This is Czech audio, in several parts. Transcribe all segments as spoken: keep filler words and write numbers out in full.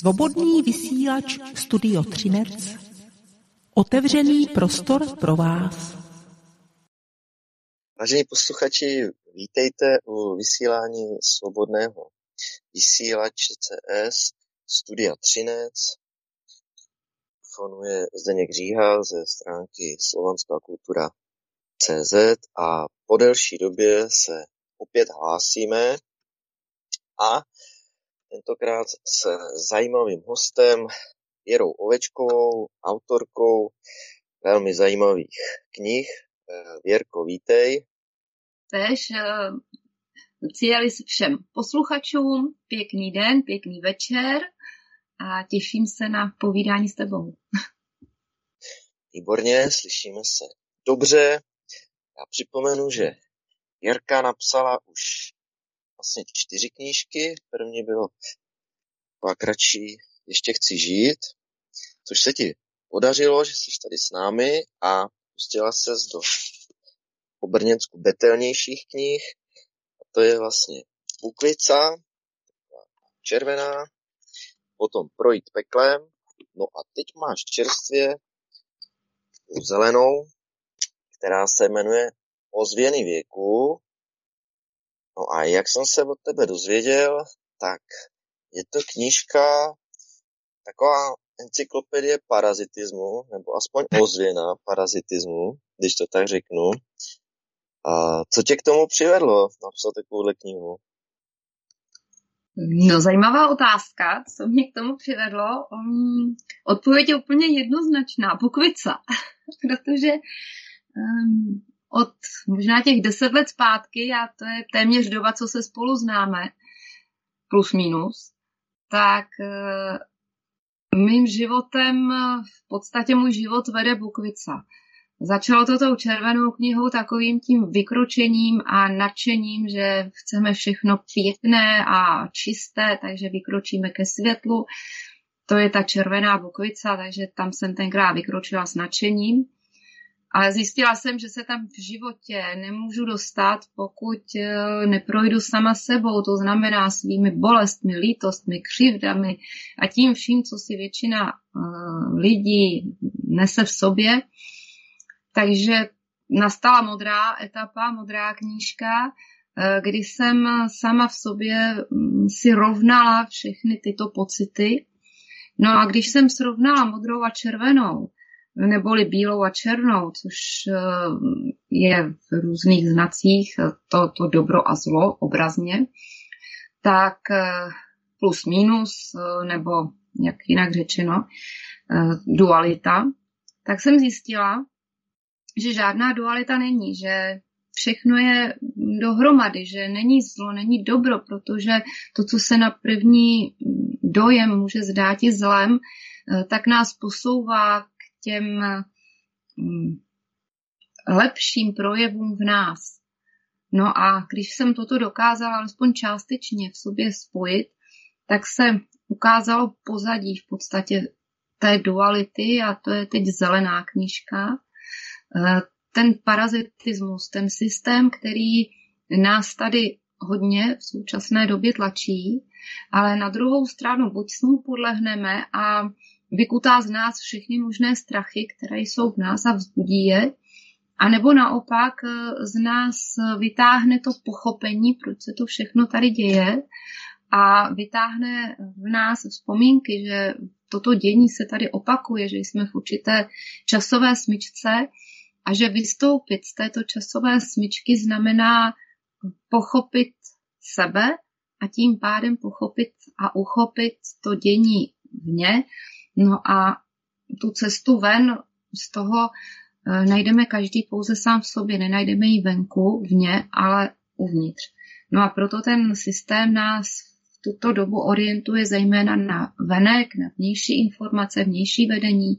Svobodný vysílač Studio Třinec. Otevřený prostor pro vás. Vážení posluchači, vítejte u vysílání Svobodného vysílače C S Studia Třinec. Fonuje Zdeněk Říha ze stránky slovanská kultura tečka cé zet a po delší době se opět hlásíme a tentokrát s zajímavým hostem Věrou Ovečkovou, autorkou velmi zajímavých knih. Věrko, vítej. Tež přijeli všem posluchačům. Pěkný den, pěkný večer a těším se na povídání s tebou. Výborně, slyšíme se dobře. Já připomenu, že Věrka napsala už vlastně čtyři knížky. První bylo Kratší Ještě chci žít, což se ti podařilo, že jsi tady s námi a pustila ses do po brněnsku betelnějších knih. A to je vlastně Puklica, červená, potom Projít peklem, no a teď máš čerstvě zelenou, která se jmenuje Ozvěny věku. No a jak jsem se od tebe dozvěděl, tak je to knížka, taková encyklopedie parazitismu, nebo aspoň ozvěna parazitismu, když to tak řeknu. A co tě k tomu přivedlo napsat takovouhle knihu? No, zajímavá otázka, co mě k tomu přivedlo. Um, odpověď je úplně jednoznačná, Puklica. Protože um, od možná těch deset let zpátky, já to je téměř doba, co se spolu známe, plus minus, tak mým životem, v podstatě můj život vede Puklica. Začalo to tou červenou knihou takovým tím vykročením a nadšením, že chceme všechno pěkné a čisté, takže vykročíme ke světlu. To je ta červená Puklica, takže tam jsem tenkrát vykročila s nadšením. Ale zjistila jsem, že se tam v životě nemůžu dostat, pokud neprojdu sama sebou, to znamená svými bolestmi, lítostmi, křivdami a tím vším, co si většina lidí nese v sobě. Takže nastala modrá etapa, modrá knížka, kdy jsem sama v sobě si rovnala všechny tyto pocity. No a když jsem srovnala modrou a červenou, neboli bílou a černou, což je v různých znacích to, to dobro a zlo obrazně, tak plus minus, nebo jak jinak řečeno, dualita, tak jsem zjistila, že žádná dualita není, že všechno je dohromady, že není zlo, není dobro, protože to, co se na první dojem může zdát i zlem, tak nás posouvá těm lepším projevům v nás. No a když jsem toto dokázala alespoň částečně v sobě spojit, tak se ukázalo pozadí v podstatě té duality a to je teď zelená knížka. Ten parazitismus, ten systém, který nás tady hodně v současné době tlačí, ale na druhou stranu buď s ním podlehneme a vykutá z nás všechny možné strachy, které jsou v nás a vzbudí je, anebo naopak z nás vytáhne to pochopení, proč se to všechno tady děje a vytáhne v nás vzpomínky, že toto dění se tady opakuje, že jsme v určité časové smyčce a že vystoupit z této časové smyčky znamená pochopit sebe a tím pádem pochopit a uchopit to dění vně. No a tu cestu ven z toho najdeme každý pouze sám v sobě, nenajdeme ji venku, vně, ale uvnitř. No a proto ten systém nás v tuto dobu orientuje zejména na venek, na vnější informace, vnější vedení,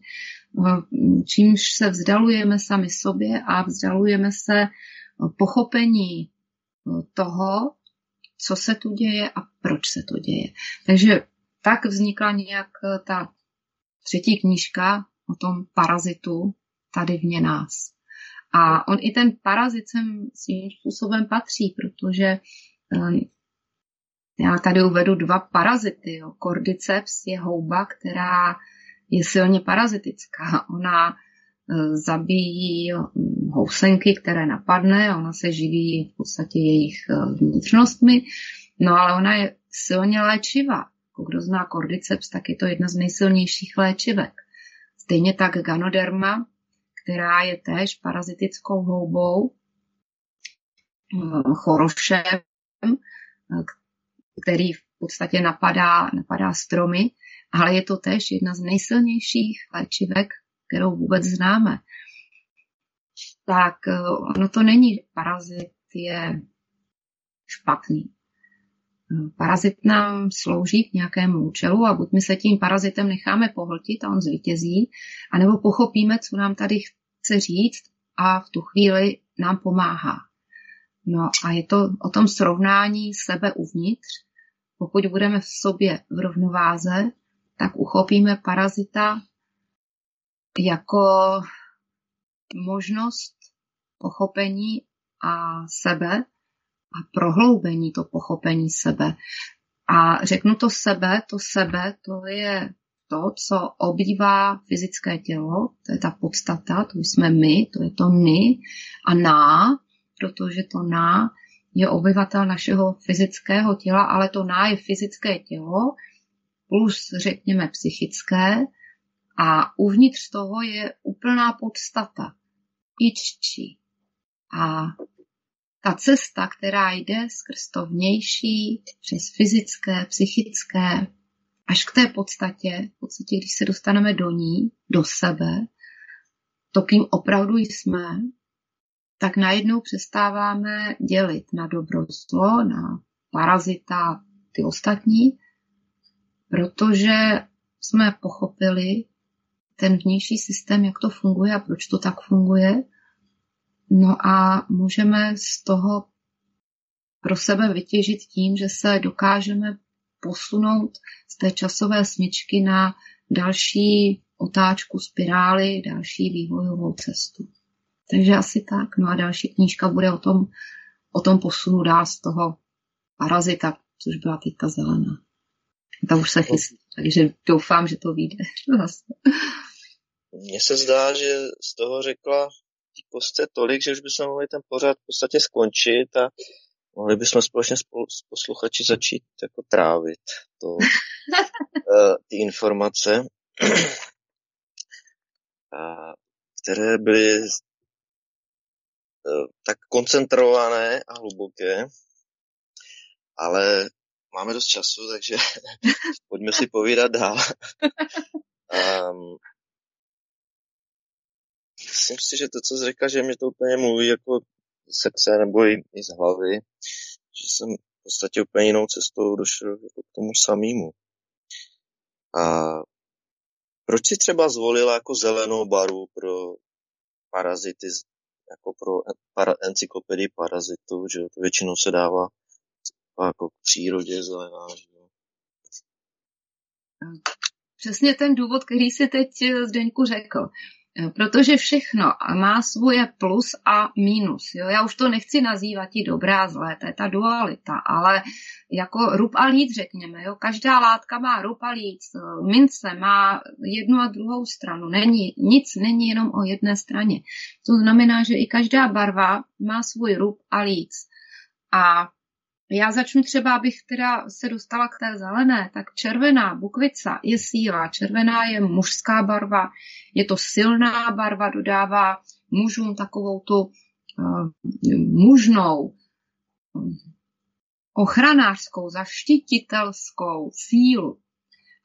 čímž se vzdalujeme sami sobě a vzdalujeme se pochopení toho, co se tu děje a proč se to děje. Takže tak vznikla nějak ta třetí knížka o tom parazitu tady vně nás. A on i ten parazit sem svým způsobem patří, protože Já tady uvedu dva parazity. Jo. Kordyceps je houba, která je silně parazitická. Ona zabíjí housenky, které napadne, ona se živí v podstatě jejich vnitřnostmi, no ale ona je silně léčivá. Kdo zná kordyceps, tak je to jedna z nejsilnějších léčivek. Stejně tak ganoderma, která je též parazitickou houbou, chorošem, který v podstatě napadá, napadá stromy, ale je to též jedna z nejsilnějších léčivek, kterou vůbec známe. Tak ono to není, parazit je špatný. Parazit nám slouží k nějakému účelu a buď my se tím parazitem necháme pohltit a on zvítězí, anebo pochopíme, co nám tady chce říct a v tu chvíli nám pomáhá. No a je to o tom srovnání sebe uvnitř. Pokud budeme v sobě v rovnováze, tak uchopíme parazita jako možnost pochopení a sebe a prohloubení to pochopení sebe. A řeknu to sebe, to sebe, to je to, co obývá fyzické tělo, to je ta podstata, to jsme my, to je to my a ná, protože to ná je obyvatel našeho fyzického těla, ale to ná je fyzické tělo plus, řekněme, psychické a uvnitř toho je úplná podstata, iččí. A ta cesta, která jde skrz to vnější, přes fyzické, psychické, až k té podstatě, v podstatě, když se dostaneme do ní, do sebe, to, kým opravdu jsme, tak najednou přestáváme dělit na dobro, zlo, na parazita, ty ostatní, protože jsme pochopili ten vnější systém, jak to funguje a proč to tak funguje. No a můžeme z toho pro sebe vytěžit tím, že se dokážeme posunout z té časové smyčky na další otáčku spirály, další vývojovou cestu. Takže asi tak. No a další knížka bude o tom, o tom posunu dál z toho parazita, což byla teď ta zelená. Ta už se chystí, takže doufám, že to vyjde. Mně se zdá, že z toho řekla prostě tolik, že už bychom mohli ten pořad v podstatě skončit a mohli bychom společně spolu s posluchači začít jako trávit to, ty informace, a, které byly tak koncentrované a hluboké, ale máme dost času, takže pojďme si povídat dál. Um, Myslím si, že to, co jsi řekla, že mi to úplně mluví jako srdce nebo i, i z hlavy, že jsem v podstatě úplně jinou cestou došel jako k tomu samému. A proč si třeba zvolila jako zelenou baru pro parazity, jako pro para, encyklopedii parazitů, že to většinou se dává jako k přírodě zelená, že jo? Přesně ten důvod, který jsi teď Zdeňku řekl. Protože všechno má svoje plus a mínus. Jo? Já už to nechci nazývat i dobrá a zlé, to je ta dualita, ale jako rub a líc řekněme. Jo? Každá látka má rub a líc, mince má jednu a druhou stranu. Není, nic není jenom o jedné straně. To znamená, že i každá barva má svůj rub a líc. A já začnu třeba, abych teda se dostala k té zelené, tak červená bukvica je síla, červená je mužská barva, je to silná barva, dodává mužům takovou tu uh, mužnou, ochranářskou, zaštititelskou sílu.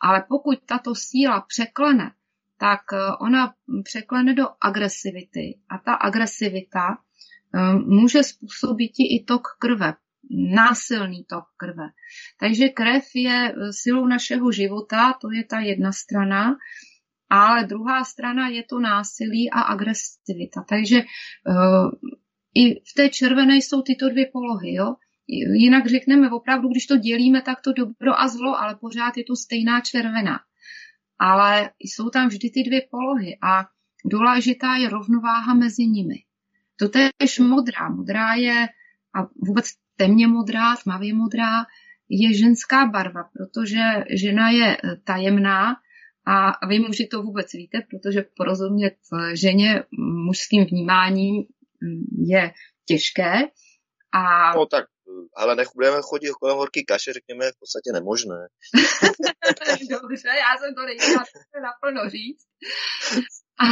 Ale pokud tato síla překlene, tak ona překlene do agresivity a ta agresivita uh, může způsobit i tok krve. Násilný tok krve. Takže krev je silou našeho života, to je ta jedna strana, ale druhá strana je to násilí a agresivita. Takže uh, i v té červené jsou tyto dvě polohy. Jo? Jinak řekneme opravdu, když to dělíme, tak to dobro a zlo, ale pořád je to stejná červená. Ale jsou tam vždy ty dvě polohy a důležitá je rovnováha mezi nimi. To též modrá. Modrá je a vůbec temně modrá, tmavě modrá, je ženská barva, protože žena je tajemná a vy muži to vůbec víte, protože porozumět ženě mužským vnímáním je těžké. A... No tak, ale nech budeme chodit kolem horký kaše, řekněme, je v podstatě nemožné. Dobře, já jsem to nechtěla naplno říct. A...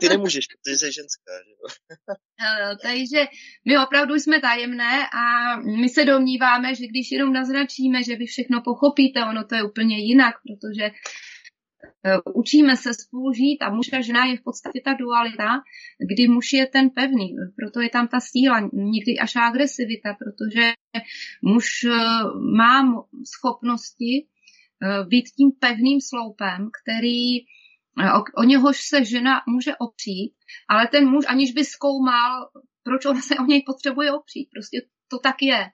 Ty nemůžeš, ty jsi ženská. Takže my opravdu jsme tajemné a my se domníváme, že když jenom naznačíme, že vy všechno pochopíte, ono to je úplně jinak, protože učíme se spolu žít a muž a žena je v podstatě ta dualita, kdy muž je ten pevný, proto je tam ta síla, někdy až agresivita, protože muž má schopnosti být tím pevným sloupem, který o, o něhož se žena může opřít, ale ten muž, aniž by zkoumal, proč ona se o něj potřebuje opřít, prostě to tak je.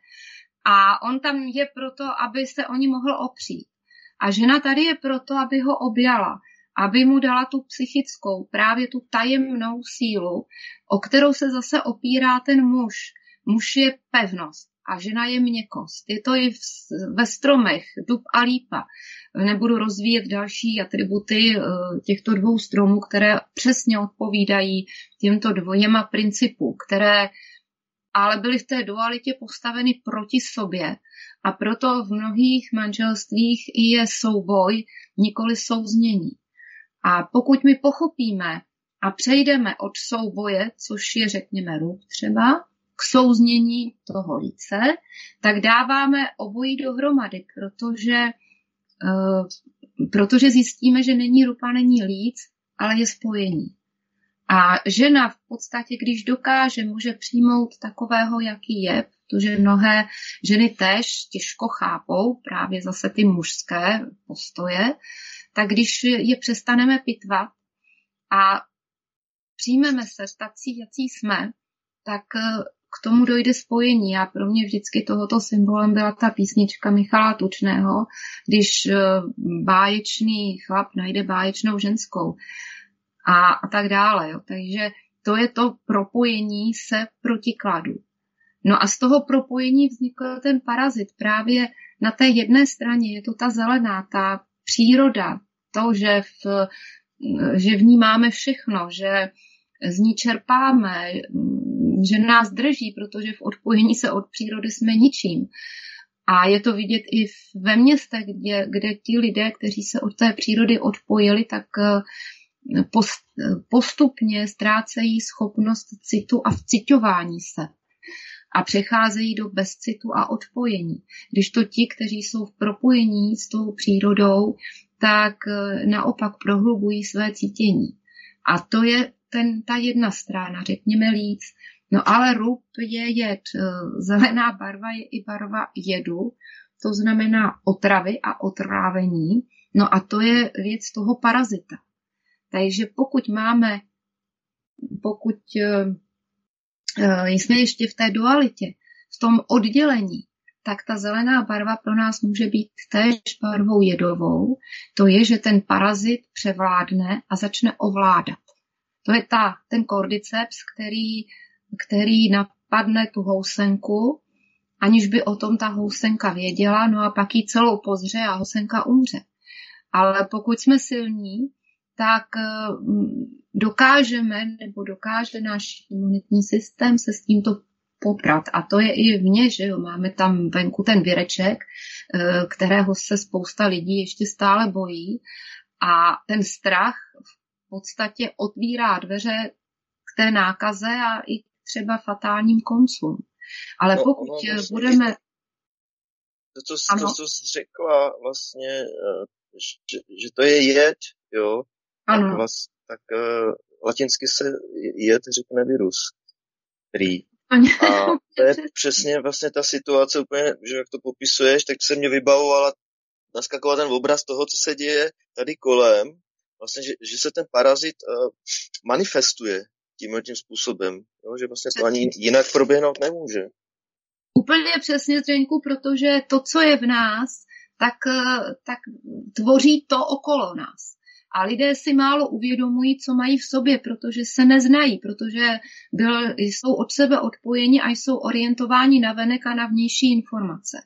A on tam je proto, aby se o ní mohl opřít. A žena tady je proto, aby ho objala, aby mu dala tu psychickou, právě tu tajemnou sílu, o kterou se zase opírá ten muž. Muž je pevnost a žena je měkkost. Je to i v, ve stromech, dub a lípa. Nebudu rozvíjet další atributy těchto dvou stromů, které přesně odpovídají těmto dvěma principům, které ale byly v té dualitě postaveny proti sobě. A proto v mnohých manželstvích je souboj, nikoli souznění. A pokud my pochopíme a přejdeme od souboje, což je, řekněme, rub třeba, k souznění toho líce, tak dáváme obojí dohromady, protože, protože zjistíme, že není rupa, není líc, ale je spojení. A žena v podstatě, když dokáže, může přijmout takového, jaký je, protože mnohé ženy též těžko chápou právě zase ty mužské postoje, tak když je přestaneme pitvat a přijmeme se tací, jací jsme, tak k tomu dojde spojení. A pro mě vždycky tohoto symbolem byla ta písnička Michala Tučného, když báječný chlap najde báječnou ženskou. A, a tak dále. Jo. Takže to je to propojení se protikladu. No a z toho propojení vznikl ten parazit. Právě na té jedné straně je to ta zelená, ta příroda, to, že, v, že v ní máme všechno, že z ní čerpáme, že nás drží, protože v odpojení se od přírody jsme ničím. A je to vidět i ve městech, kde, kde ti lidé, kteří se od té přírody odpojili, tak postupně ztrácejí schopnost citu a vciťování se a přecházejí do bezcitu a odpojení. Když to ti, kteří jsou v propojení s tou přírodou, tak naopak prohlubují své cítění. A to je ten, ta jedna strana, řekněme líc. No ale rub je jed, zelená barva je i barva jedu, to znamená otravy a otrávení. No a to je věc toho parazita. Takže pokud máme, pokud jsme ještě v té dualitě, v tom oddělení, tak ta zelená barva pro nás může být též barvou jedovou. To je, že ten parazit převládne a začne ovládat. To je ta, ten kordyceps, který, který napadne tu housenku, aniž by o tom ta housenka věděla, no a pak ji celou pozře a housenka umře. Ale pokud jsme silní, tak dokážeme, nebo dokáže náš imunitní systém se s tímto poprat. A to je i v mně, že jo, máme tam venku ten vireček, kterého se spousta lidí ještě stále bojí. A ten strach v podstatě otvírá dveře k té nákaze a i třeba fatálním koncům. Ale no, pokud no, vlastně budeme... To, co to, to jsi řekla vlastně, že, že to je jed, jo, ano. Tak, vlastně, tak uh, latinsky se jed řekne virus. Prý. A to je přesně vlastně ta situace, úplně, že jak to popisuješ, tak se mě vybavovala naskakoval ten obraz toho, co se děje tady kolem. Vlastně, že, že se ten parazit uh, manifestuje tímhle tím způsobem. Jo, že vlastně to ani jinak proběhnout nemůže. Úplně přesně, Zdeňku, protože to, co je v nás, tak, tak tvoří to okolo nás. A lidé si málo uvědomují, co mají v sobě, protože se neznají, protože byl, jsou od sebe odpojeni a jsou orientováni na venek a na vnější informace.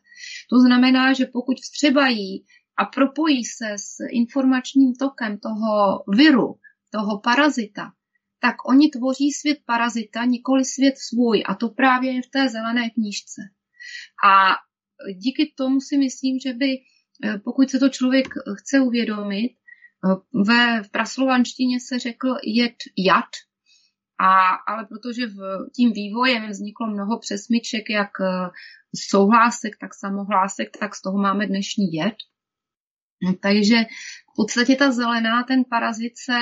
To znamená, že pokud vstřebají a propojí se s informačním tokem toho viru, toho parazita, tak oni tvoří svět parazita, nikoli svět svůj. A to právě je v té zelené knížce. A díky tomu si myslím, že by, pokud se to člověk chce uvědomit, ve, v praslovanštině se řekl jed jad, a, ale protože v, tím vývojem vzniklo mnoho přesmyček, jak souhlásek, tak samohlásek, tak z toho máme dnešní jed. Takže v podstatě ta zelená, ten parazit se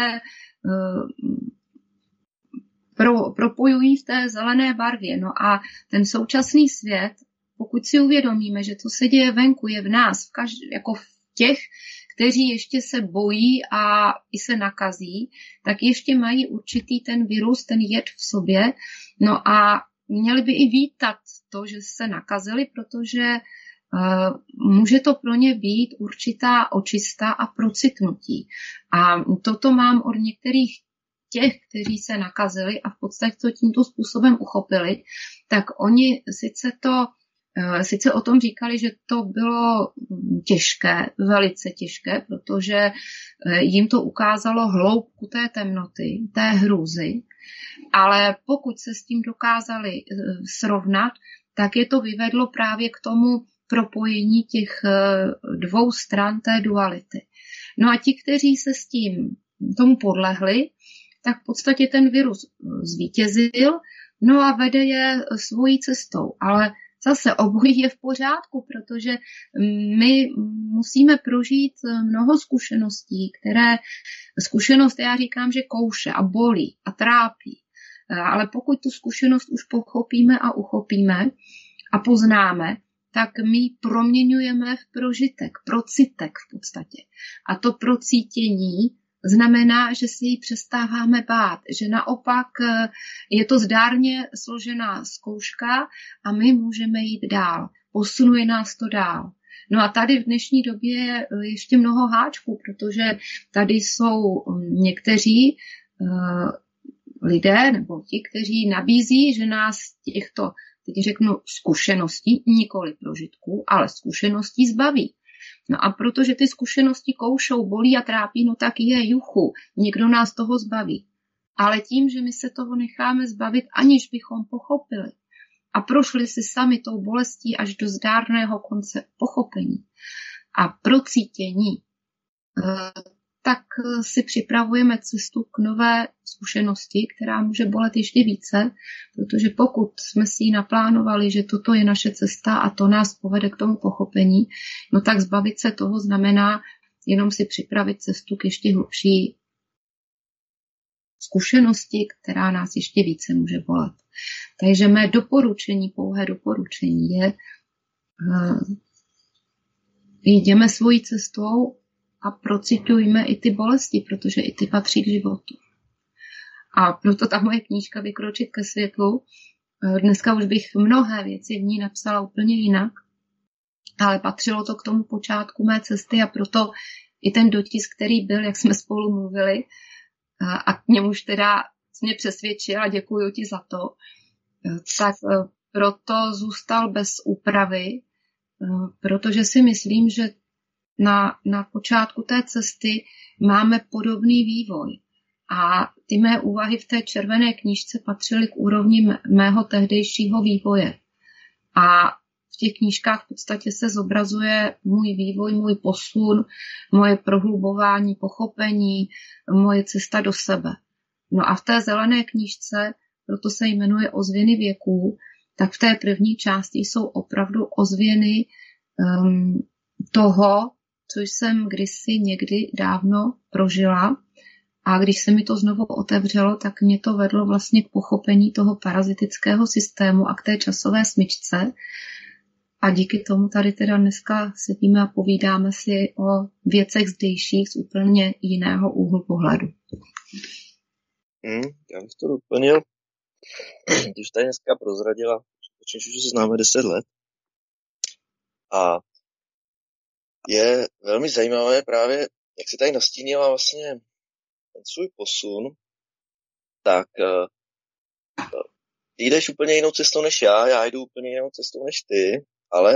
pro, propojují v té zelené barvě. No a ten současný svět, pokud si uvědomíme, že to se děje venku, je v nás, v každý, jako v těch, kteří ještě se bojí a i se nakazí, tak ještě mají určitý ten virus, ten jed v sobě. No a měli by i vítat to, že se nakazili, protože uh, může to pro ně být určitá očista a procitnutí. A toto mám od některých těch, kteří se nakazili a v podstatě to tímto způsobem uchopili, tak oni sice to Sice o tom říkali, že to bylo těžké, velice těžké, protože jim to ukázalo hloubku té temnoty, té hrůzy, ale pokud se s tím dokázali srovnat, tak je to vyvedlo právě k tomu propojení těch dvou stran té duality. No a ti, kteří se s tím tomu podlehli, tak v podstatě ten virus zvítězil, no a vede je svojí cestou, ale zase obojí je v pořádku, protože my musíme prožít mnoho zkušeností, které zkušenost, já říkám, že kouše a bolí a trápí. Ale pokud tu zkušenost už pochopíme a uchopíme a poznáme, tak my ji proměňujeme v prožitek, procitek v podstatě. A to procítění znamená, že si ji přestáváme bát, že naopak je to zdárně složená zkouška a my můžeme jít dál. Posunuje nás to dál. No a tady v dnešní době je ještě mnoho háčků, protože tady jsou někteří lidé nebo ti, kteří nabízí, že nás těchto, teď řeknu, zkušeností, nikoli prožitků, ale zkušeností zbaví. No a protože ty zkušenosti koušou, bolí a trápí, no tak je juchu, někdo nás toho zbaví. Ale tím, že my se toho necháme zbavit, aniž bychom pochopili a prošli si sami tou bolestí až do zdárného konce pochopení a procítění, tak si připravujeme cestu k nové zkušenosti, která může bolet ještě více, protože pokud jsme si ji naplánovali, že toto je naše cesta a to nás povede k tomu pochopení, no tak zbavit se toho znamená jenom si připravit cestu k ještě hlubší zkušenosti, která nás ještě více může bolet. Takže mé doporučení, pouhé doporučení je, jdeme svojí cestou, a procitujme i ty bolesti, protože i ty patří k životu. A proto ta moje knížka Vykročit ke světlu, dneska už bych mnohé věci v ní napsala úplně jinak, ale patřilo to k tomu počátku mé cesty a proto i ten dotisk, který byl, jak jsme spolu mluvili, a k němu už teda mě přesvědčil a děkuju ti za to, tak proto zůstal bez úpravy, protože si myslím, že Na, na počátku té cesty máme podobný vývoj. A ty mé úvahy v té červené knížce patřily k úrovni mého tehdejšího vývoje. A v těch knížkách v podstatě se zobrazuje můj vývoj, můj posun, moje prohlubování, pochopení, moje cesta do sebe. No a v té zelené knížce, proto se jmenuje Ozvěny věků, tak v té první části jsou opravdu ozvěny um, toho, co jsem kdysi někdy dávno prožila a když se mi to znovu otevřelo, tak mě to vedlo vlastně k pochopení toho parazitického systému a k té časové smyčce a díky tomu tady teda dneska sedíme a povídáme si o věcech zdejších z úplně jiného úhlu pohledu. Hmm, já bych to doplnil, když tady dneska prozradila, že se známe deset let a je velmi zajímavé právě, jak si tady nastínila vlastně ten svůj posun, tak uh, ty jdeš úplně jinou cestou než já, já jdu úplně jinou cestou než ty, ale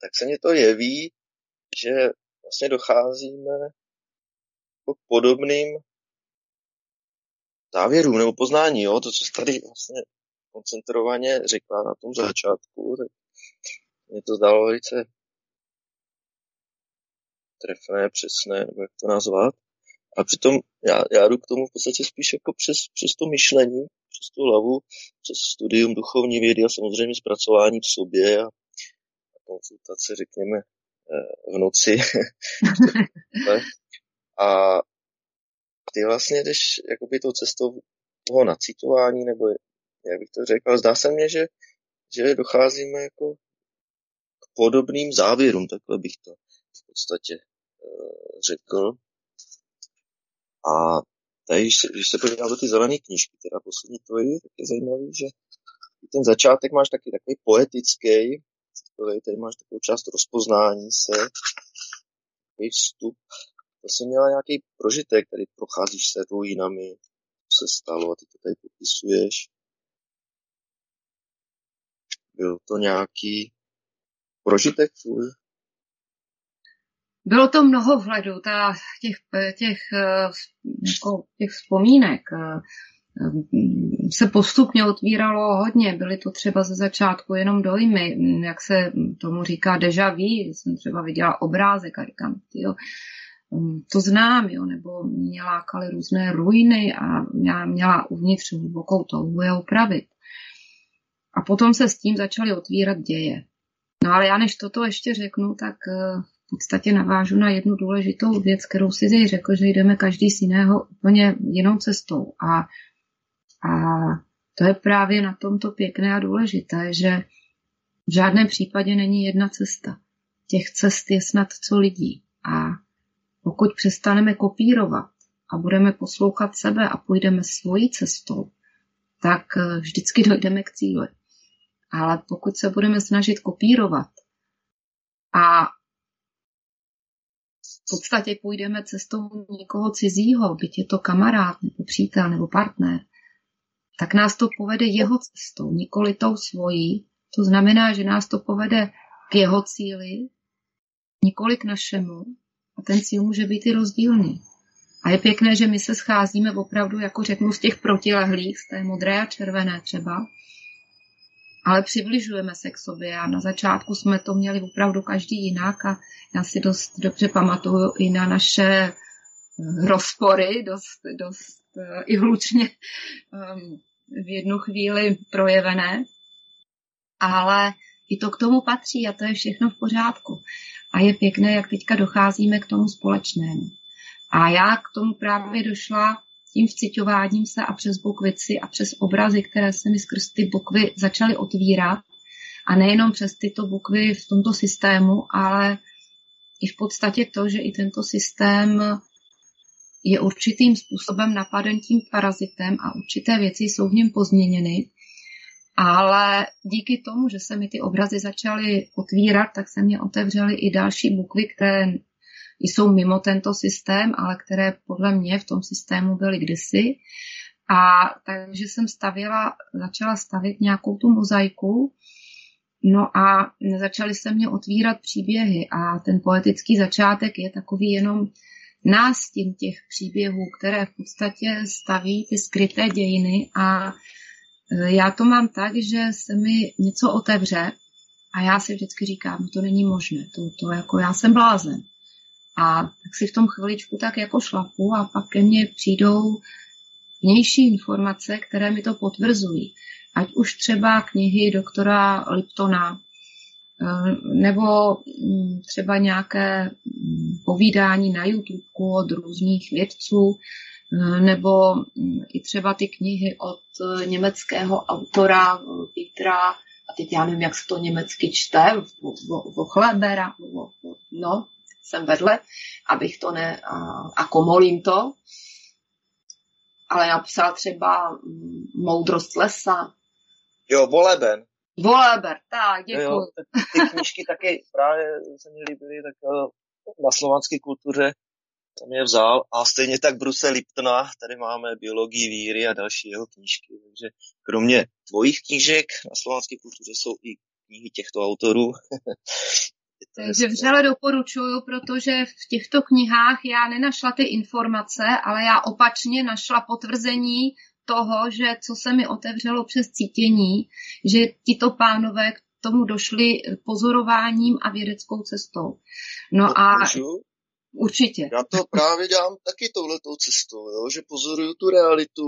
tak se mně to jeví, že vlastně docházíme k podobným závěrům nebo poznání, jo? To, co jsi tady vlastně koncentrovaně řekla na tom začátku, tak mě to zdalo velice trefné, přesné, nebo jak to nazvat. A přitom já, já jdu k tomu v podstatě spíš jako přes, přes to myšlení, přes tu hlavu, přes studium duchovní vědy a samozřejmě zpracování v sobě a, a konzultace, řekněme, v noci. A ty vlastně jdeš jakoby tou cestou toho nacítování, nebo jak bych to řekl, zdá se mně, že, že docházíme jako k podobným závěrům, takhle bych to v podstatě řekl. A tady, když se podívám do ty zelené knížky, teda poslední tvoji, tak je zajímavý, že ten začátek máš taky takový poetický, tady máš takovou část rozpoznání se, takový vstup. To jsi měla nějaký prožitek, tady procházíš se ruinami, co se stalo a ty to tady popisuješ. Byl to nějaký prožitek tvůj? Bylo to mnoho vhledů, ta, těch, těch, jako, těch vzpomínek se postupně otvíralo hodně. Byly to třeba ze začátku jenom dojmy, jak se tomu říká déjà vu, jsem třeba viděla obrázek a říkám, tyjo, to znám, jo, nebo mě lákaly různé ruiny a já měla uvnitř hlubokou touhu je opravit. A potom se s tím začaly otvírat děje. No ale já než toto ještě řeknu, tak v podstatě navážu na jednu důležitou věc, kterou si jej řekl, že jdeme každý z jiného úplně jinou cestou. A, a to je právě na tomto pěkné a důležité, že v žádném případě není jedna cesta. Těch cest je snad co lidí. A pokud přestaneme kopírovat a budeme poslouchat sebe a půjdeme svojí cestou, tak vždycky dojdeme k cíli. Ale pokud se budeme snažit kopírovat a v podstatě půjdeme cestou někoho cizího, byť je to kamarád, nebo přítel, nebo partner, tak nás to povede jeho cestou, nikoli tou svojí. To znamená, že nás to povede k jeho cíli, nikoli k našemu. A ten cíl může být i rozdílný. A je pěkné, že my se scházíme opravdu, jako řeknu, z těch protilehlých, z té modré a červené třeba, ale přibližujeme se k sobě a na začátku jsme to měli opravdu každý jinak a já si dost dobře pamatuju i na naše rozpory, dost, dost i hlučně v jednu chvíli projevené, ale i to k tomu patří a to je všechno v pořádku. A je pěkné, jak teďka docházíme k tomu společnému. A já k tomu právě došla tím vciťováním se a přes bokvici a přes obrazy, které se mi skrz ty bokvy začaly otvírat. A nejenom přes tyto bokvy v tomto systému, ale i v podstatě to, že i tento systém je určitým způsobem napaden tím parazitem a určité věci jsou v něm pozměněny. Ale díky tomu, že se mi ty obrazy začaly otvírat, tak se mě otevřely i další bukvy, které jsou mimo tento systém, ale které podle mě v tom systému byly kdysi. A takže jsem stavěla, začala stavět nějakou tu mozaiku. No a začaly se mě otvírat příběhy a ten poetický začátek je takový jenom nástin těch příběhů, které v podstatě staví ty skryté dějiny a já to mám tak, že se mi něco otevře a já si vždycky říkám, no to není možné, to, to jako já jsem blázen. A tak si v tom chviličku tak jako šlapu a pak ke mně přijdou vnější informace, které mi to potvrzují. Ať už třeba knihy doktora Liptona, nebo třeba nějaké povídání na YouTube od různých vědců, nebo i třeba ty knihy od německého autora Petra, a teď já nevím, jak se to německy čte, Wohllebena, no, jsem vedle, abych to ne, a, a komolím to, ale já psala třeba Moudrost lesa. Jo, Wohlleben. Wohlleben, tak, děkuji. Jo, ty knížky taky právě se mi líbily, tak na slovanské kultuře tam je vzal. A stejně tak Bruce Liptona, tady máme Biologii víry a další jeho knížky. Takže kromě tvojich knížek na slovanské kultuře jsou i knihy těchto autorů. Takže vřele doporučuju, protože v těchto knihách já nenašla ty informace, ale já opačně našla potvrzení toho, že co se mi otevřelo přes cítění, že tito pánové k tomu došli pozorováním a vědeckou cestou. No to a můžu? Určitě. Já to právě dělám taky touhletou cestou, jo? Že pozoruju tu realitu,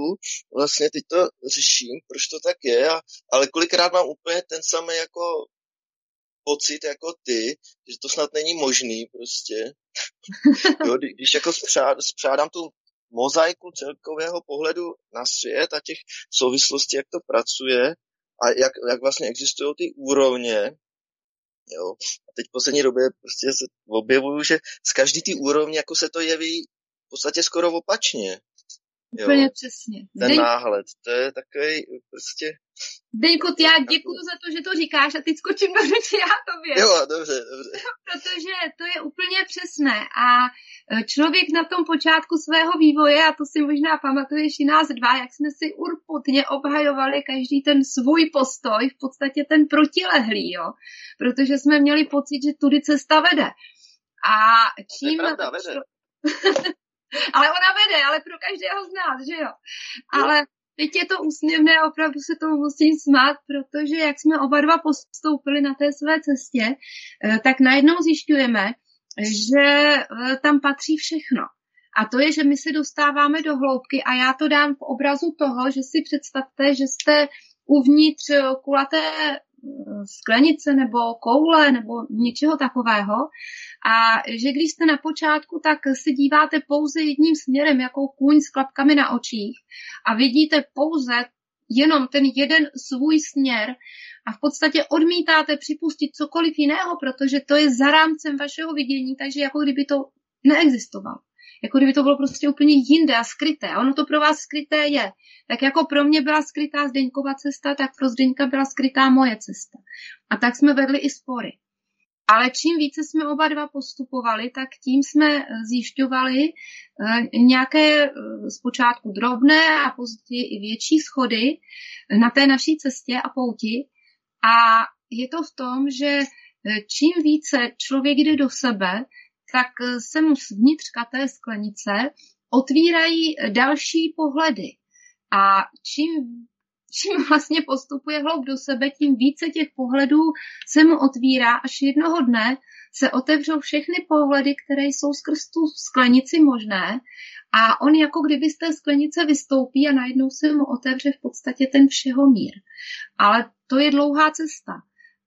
vlastně teď to řeším, proč to tak je, a, ale kolikrát mám úplně ten samý jako pocit jako ty, že to snad není možný prostě. Jo, když jako spřád, spřádám tu mozaiku celkového pohledu na svět a těch souvislostí, jak to pracuje a jak, jak vlastně existují ty úrovně. Jo. A teď v poslední době prostě se objevuju, že z každý ty úrovně jako se to jeví v podstatě skoro opačně. Úplně přesně. Ten Zdeň... náhled, to je takový prostě... Zdeňku, já děkuju za to, že to říkáš a teď skočím do řeči, já to vím. Jo, dobře, dobře. Protože to je úplně přesné a člověk na tom počátku svého vývoje, a to si možná pamatuješ i nás dva, jak jsme si urputně obhajovali každý ten svůj postoj, v podstatě ten protilehlý, jo. Protože jsme měli pocit, že tudy cesta vede. A čím... To je pravda, vede. Ale ona vede, ale pro každého z nás, že jo. Ale teď je to úsměvné, opravdu se tomu musím smát, protože jak jsme oba dva postoupili na té své cestě, tak najednou zjišťujeme, že tam patří všechno. A to je, že my se dostáváme do hloubky a já to dám v obrazu toho, že si představte, že jste uvnitř kulaté sklenice nebo koule nebo něčeho takového a že když jste na počátku, tak se díváte pouze jedním směrem, jako kůň s klapkami na očích a vidíte pouze jenom ten jeden svůj směr a v podstatě odmítáte připustit cokoliv jiného, protože to je za rámcem vašeho vidění, takže jako kdyby to neexistovalo. Jako kdyby to bylo prostě úplně jinde a skryté. A ono to pro vás skryté je. Tak jako pro mě byla skrytá Zdeňkova cesta, tak pro Zdeňka byla skrytá moje cesta. A tak jsme vedli i spory. Ale čím více jsme oba dva postupovali, tak tím jsme zjišťovali nějaké zpočátku drobné a později i větší schody na té naší cestě a pouti. A je to v tom, že čím více člověk jde do sebe, tak se mu zvnitřka té sklenice otvírají další pohledy. A čím, čím vlastně postupuje hloub do sebe, tím více těch pohledů se mu otvírá, až jednoho dne se otevřou všechny pohledy, které jsou skrz tu sklenici možné. A on jako kdyby z té sklenice vystoupí a najednou se mu otevře v podstatě ten všeho mír. Ale to je dlouhá cesta.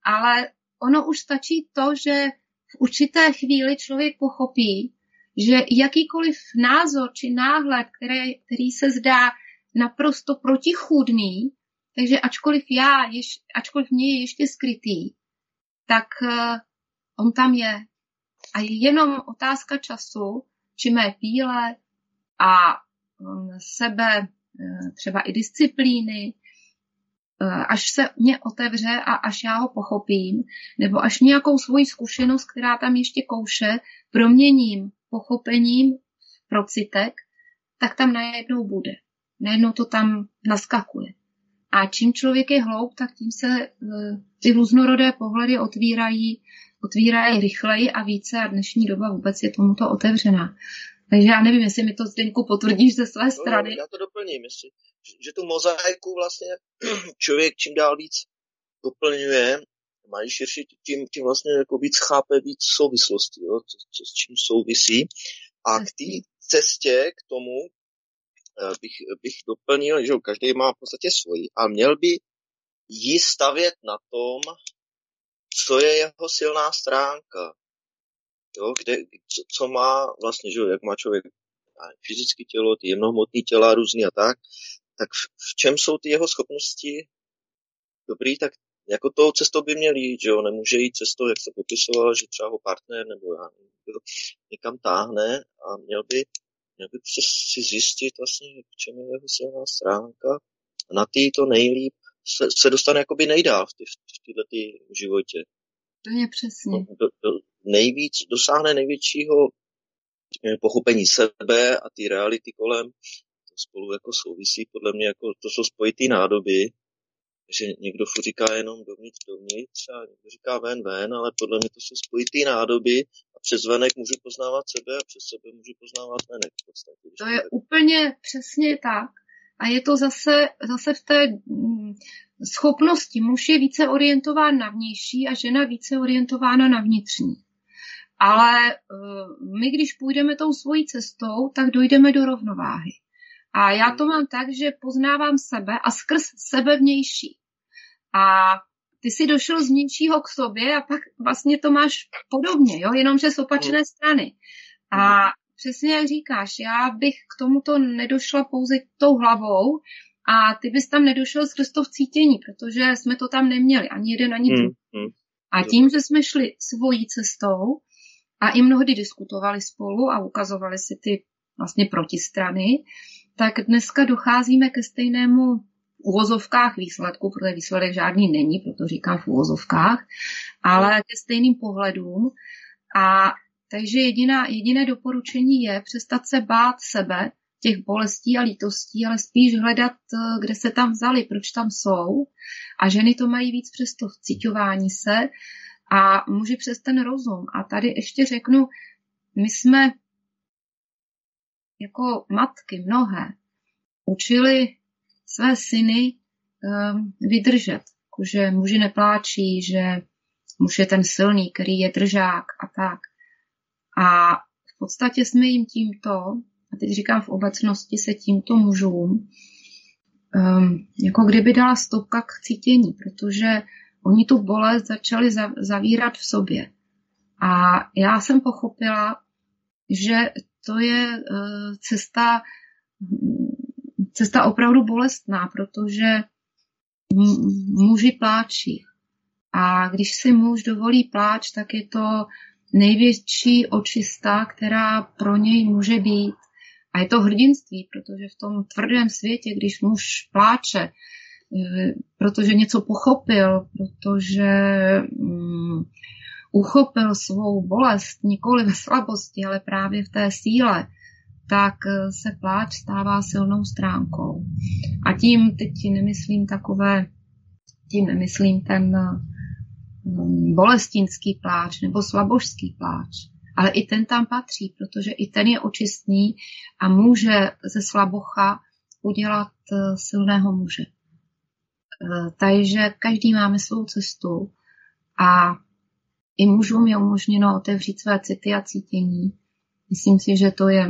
Ale ono už stačí to, že v určité chvíli člověk pochopí, že jakýkoliv názor či náhled, který, který se zdá naprosto protichůdný, takže ačkoliv já, ješ, ačkoliv mě je ještě skrytý, tak on tam je. A je jenom otázka času, či mé píle a sebe, třeba i disciplíny, až se mě otevře a až já ho pochopím, nebo až nějakou svoji zkušenost, která tam ještě kouše, proměním pochopením pro citek, tak tam najednou bude. Najednou to tam naskakuje. A čím člověk je hloub, tak tím se ty různorodé pohledy otvírají, otvírají rychleji a více a dnešní doba vůbec je tomuto otevřená. Takže já nevím, jestli mi to, Zdeňku, potvrdíš ze své strany. Já to doplním, jestli, že tu mozaiku vlastně člověk čím dál víc doplňuje, má ji širší, tím, tím vlastně jako víc chápe víc souvislosti, jo, co, co s čím souvisí. A k té cestě k tomu bych, bych doplnil, že každý má v podstatě svoji a měl by ji stavět na tom, co je jeho silná stránka. Jo, kde, co, co má vlastně, že jak má člověk fyzické tělo, ty jemnohmotné těla různý a tak, tak v, v čem jsou ty jeho schopnosti dobrý, tak jako tou cestou by měl jít, že jo, nemůže jít cestou, jak se popisoval, že třeba ho partner nebo já nevím, někam táhne a měl by, měl by si zjistit vlastně, v čem je jeho silná stránka a na ty to nejlíp se, se dostane jakoby nejdál v, ty, v tyhle ty životě. To je přesně. Do, do, nejvíc, dosáhne největšího pochopení sebe a ty reality kolem, to spolu jako souvisí, podle mě jako to jsou spojitý nádoby, že někdo furt říká jenom dovnitř, dovnitř a někdo říká ven, ven, ale podle mě to jsou spojitý nádoby a přes venek můžu poznávat sebe a přes sebe můžu poznávat venek. V podstatě. To je úplně přesně tak. A je to zase, zase v té schopnosti. Muž je více orientován na vnější a žena více orientována na vnitřní. Ale my, když půjdeme tou svojí cestou, tak dojdeme do rovnováhy. A já to mám tak, že poznávám sebe a skrz sebe vnější. A ty si došel z vnějšího k sobě a pak vlastně to máš podobně, jo? Jenomže z opačné strany. A přesně jak říkáš, já bych k tomuto nedošla pouze tou hlavou a ty bys tam nedošel skrz to cítění, protože jsme to tam neměli, ani jeden, ani druhý. A tím, že jsme šli svojí cestou a i mnohdy diskutovali spolu a ukazovali si ty vlastně protistrany, tak dneska docházíme ke stejnému v uvozovkách výsledku, protože výsledek žádný není, proto říkám v uvozovkách, ale ke stejným pohledům. A takže jediná, jediné doporučení je přestat se bát sebe, těch bolestí a lítostí, ale spíš hledat, kde se tam vzali, proč tam jsou. A ženy to mají víc přes to vciťování se a muži přes ten rozum. A tady ještě řeknu, my jsme jako matky mnohé učili své syny um, vydržet. Že muži nepláčí, že muž je ten silný, který je držák a tak. A v podstatě jsme jim tímto, a teď říkám v obecnosti, se tímto mužům um, jako kdyby dala stopka k cítění, protože oni tu bolest začali zav, zavírat v sobě. A já jsem pochopila, že to je cesta, cesta opravdu bolestná, protože muži pláčí. A když si muž dovolí pláč, tak je to největší očista, která pro něj může být. A je to hrdinství, protože v tom tvrdém světě, když muž pláče, protože něco pochopil, protože uchopil svou bolest nikoli ve slabosti, ale právě v té síle, tak se pláč stává silnou stránkou. A tím teď nemyslím takové, tím nemyslím ten bolestinský pláč nebo slabožský pláč, ale i ten tam patří, protože i ten je očistný a může ze slabocha udělat silného muže. Takže každý máme svou cestu a i mužům je umožněno otevřít své city a cítění. Myslím si, že to je,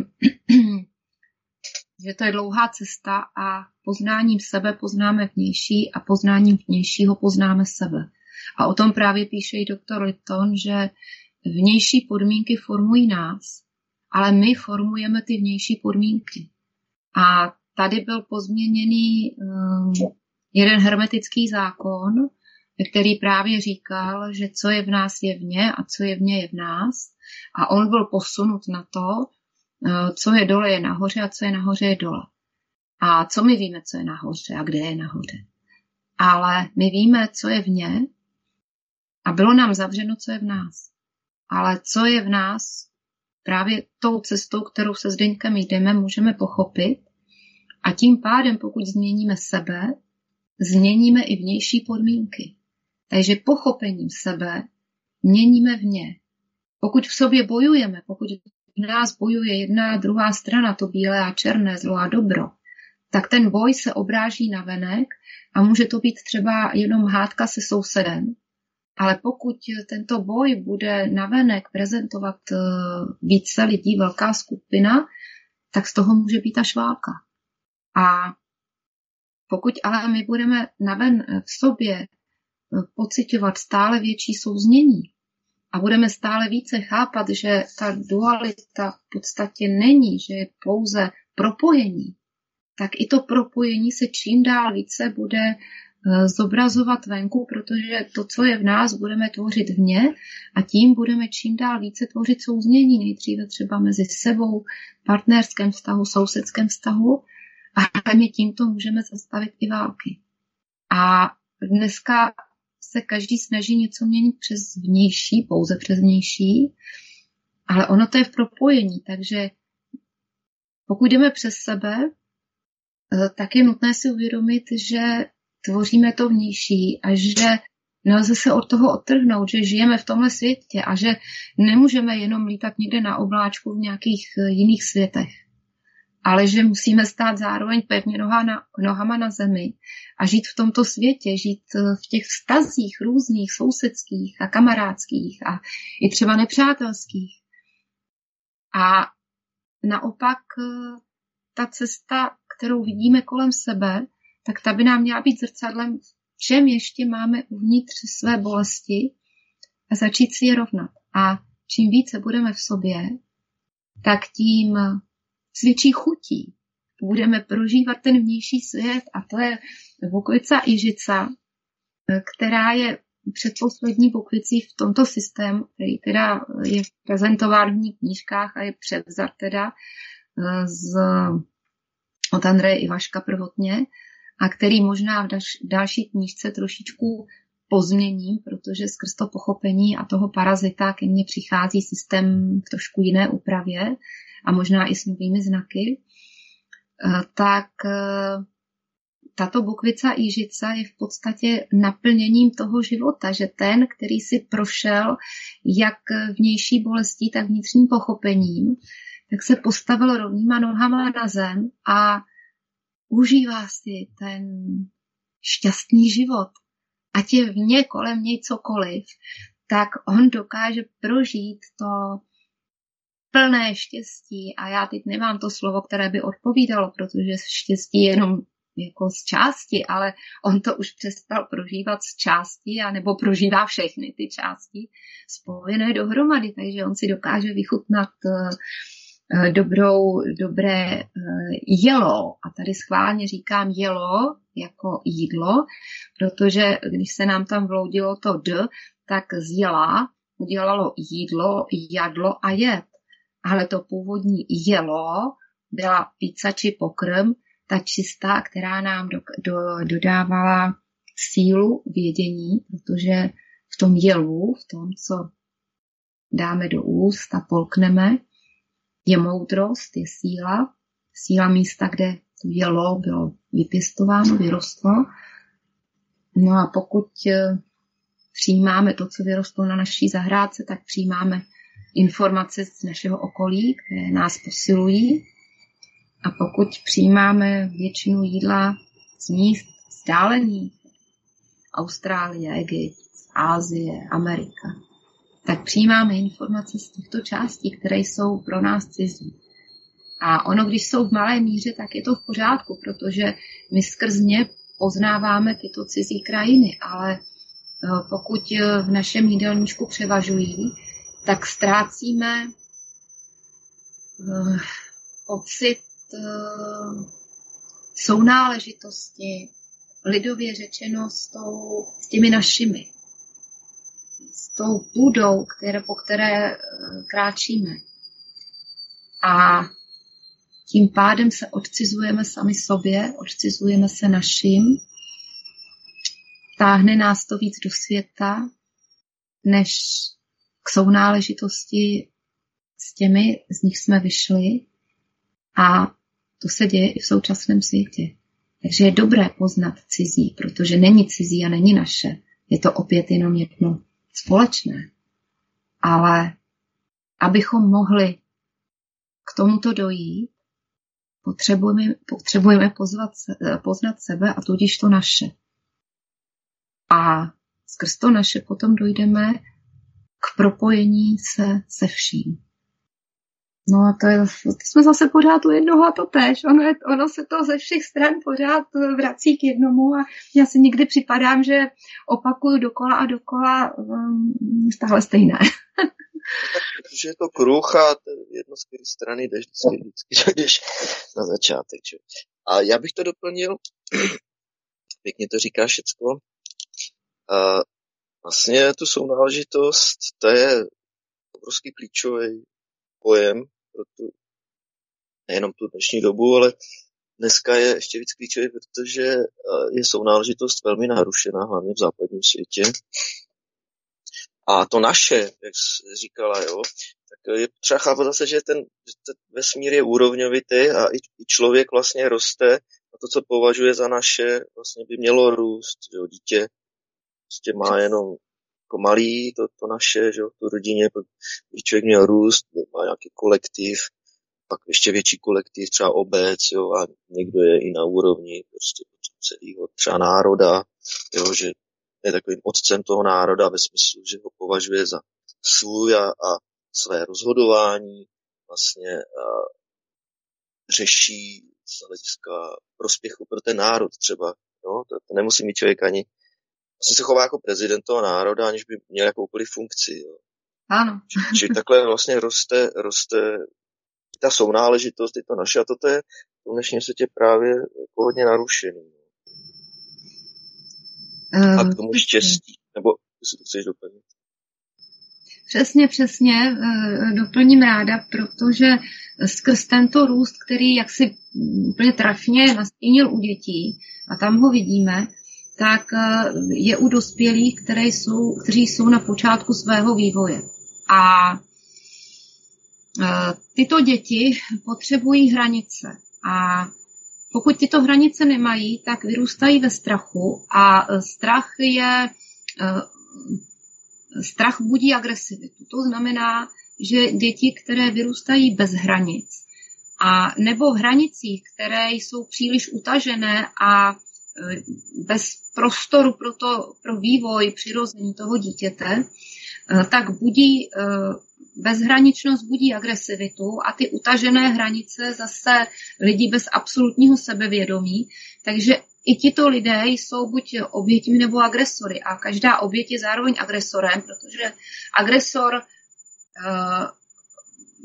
že to je dlouhá cesta a poznáním sebe poznáme vnější a poznáním vnějšího poznáme sebe. A o tom právě píše i doktor Lipton, že vnější podmínky formují nás, ale my formujeme ty vnější podmínky. A tady byl pozměněný um, jeden hermetický zákon, který právě říkal, že co je v nás je vně a co je vně je v nás. A on byl posunut na to, co je dole je nahoře a co je nahoře je dole. A co my víme, co je nahoře a kde je nahoře. Ale my víme, co je vně a bylo nám zavřeno, co je v nás. Ale co je v nás, právě tou cestou, kterou se Zdeňkem jdeme, můžeme pochopit. A tím pádem, pokud změníme sebe, změníme i vnější podmínky. Takže pochopením sebe měníme vně. Pokud v sobě bojujeme, pokud v nás bojuje jedna a druhá strana, to bílé a černé, zlo a dobro, tak ten boj se obráží na venek a může to být třeba jenom hádka se sousedem. Ale pokud tento boj bude na venek prezentovat více lidí, velká skupina, tak z toho může být až válka. A pokud ale my budeme naven v sobě pociťovat stále větší souznění a budeme stále více chápat, že ta dualita v podstatě není, že je pouze propojení, tak i to propojení se čím dál více bude zobrazovat venku, protože to, co je v nás, budeme tvořit vně a tím budeme čím dál více tvořit souznění, nejdříve třeba mezi sebou, partnerském vztahu, sousedském vztahu, a my tímto můžeme zastavit i války. A dneska se každý snaží něco měnit přes vnější, pouze přes vnější. Ale ono to je v propojení, takže pokud jdeme přes sebe, tak je nutné si uvědomit, že tvoříme to vnější a že nelze se od toho odtrhnout, že žijeme v tomhle světě a že nemůžeme jenom lítat někde na obláčku v nějakých jiných světech. Ale že musíme stát zároveň pevně noha na, nohama na zemi a žít v tomto světě, žít v těch vztazích různých, sousedských a kamarádských a i třeba nepřátelských. A naopak ta cesta, kterou vidíme kolem sebe, tak ta by nám měla být zrcadlem, v čem ještě máme uvnitř své bolesti a začít si je rovnat. A čím více budeme v sobě, tak tím s větší chutí budeme prožívat ten vnější svět, a to je bukvica ižica, která je předposlední bukvicí v tomto systému, který teda je prezentován v mých knížkách a je převzat teda z, od Andreje Ivaška prvotně, a který možná v další knížce trošičku pozměním, protože skrz to pochopení a toho parazita ke mně přichází systém v trošku jiné úpravě a možná i s novými znaky, tak tato bukvica jižica je v podstatě naplněním toho života, že ten, který si prošel jak vnější bolestí, tak vnitřním pochopením, tak se postavil rovnýma nohama na zem a užívá si ten šťastný život. Ať je vně kolem něj cokoliv, tak on dokáže prožít to plné štěstí. A já teď nemám to slovo, které by odpovídalo, protože štěstí je jenom jako z části, ale on to už přestal prožívat z části, anebo prožívá všechny ty části spojené dohromady. Takže on si dokáže vychutnat dobrou, dobré jelo. A tady schválně říkám jelo jako jídlo, protože když se nám tam vloudilo to d, tak z jela udělalo jídlo, jadlo a jed. Ale to původní jelo byla pizza či pokrm, ta čistá, která nám do, do, dodávala sílu vědění, protože v tom jelu, v tom, co dáme do úst a polkneme, je moudrost, je síla, síla místa, kde to jelo bylo vypěstováno, vyrostlo. No a pokud přijímáme to, co vyrostlo na naší zahrádce, tak přijímáme informace z našeho okolí, které nás posilují. A pokud přijímáme většinu jídla z míst vzdálených, Austrálie, Egypt, Asie, Amerika, tak přijímáme informace z těchto částí, které jsou pro nás cizí. A ono, když jsou v malé míře, tak je to v pořádku, protože my skrz ně poznáváme tyto cizí krajiny, ale pokud v našem jídelníčku převažují, tak ztrácíme pocit sounáležitosti, lidově řečeno s, tou, s těmi našimi, s tou půdou, které, po které kráčíme. A tím pádem se odcizujeme sami sobě, odcizujeme se našim, táhne nás to víc do světa, než k sounáležitosti s těmi, z nich jsme vyšli. A to se děje i v současném světě. Takže je dobré poznat cizí, protože není cizí a není naše. Je to opět jenom jedno společné. Ale abychom mohli k tomuto dojít, potřebujeme, potřebujeme pozvat, poznat sebe a tudíž to naše. A skrz to naše potom dojdeme k propojení se, se vším. No a to je, jsme zase pořád u jednoho a to též. Ono, je, ono se to ze všech stran pořád vrací k jednomu a já si někdy připadám, že opakuju dokola a dokola um, stále stejné. Protože je to kruh a jedno z těch strany jdeš vždycky, když na začátek. Že? A já bych to doplnil, pěkně to říká všecko. A vlastně tu sounáležitost, to je obrovský klíčový pojem pro tu, nejenom tu dnešní dobu, ale dneska je ještě víc klíčový, protože je sounáležitost velmi narušená, hlavně v západním světě. A to naše, jak říkala, jo, tak je třeba chápat zase, že ten, že ten vesmír je úrovňovitý a i, i člověk vlastně roste a to, co považuje za naše, vlastně by mělo růst, že jo, dítě prostě má jenom jako malý, to, to naše, že jo, tu rodině, když člověk měl růst, má nějaký kolektiv, pak ještě větší kolektiv, třeba obec, jo, a někdo je i na úrovni prostě celého třeba národa, jo, že je takovým otcem toho národa ve smyslu, že ho považuje za svůj a, a své rozhodování vlastně a řeší z hlediska prospěchu pro ten národ třeba, jo, to, to nemusí mít člověk ani, vlastně se chová jako prezident toho národa, aniž by měl jakoukoliv funkci, jo. Ano. Či, či takhle vlastně roste, roste ta sounáležitost, je to naše, a toto je v dnešním světě právě jako hodně narušený. Um, a k tomu štěstí, nebo si to chceš doplnit? Přesně, přesně, doplním ráda, protože skrz tento růst, který jaksi úplně trefně nastínil u dětí, a tam ho vidíme, tak je u dospělých, které jsou, kteří jsou na počátku svého vývoje. A tyto děti potřebují hranice a pokud tyto hranice nemají, tak vyrůstají ve strachu a strach je, strach budí agresivitu. To znamená, že děti, které vyrůstají bez hranic a nebo v hranicích, které jsou příliš utažené a bez prostoru pro, to, pro vývoj přirození toho dítěte, tak budí bezhraničnost budí agresivitu a ty utažené hranice zase lidí bez absolutního sebevědomí. Takže i tito lidé jsou buď oběťmi nebo agresory. A každá oběť je zároveň agresorem, protože agresor uh,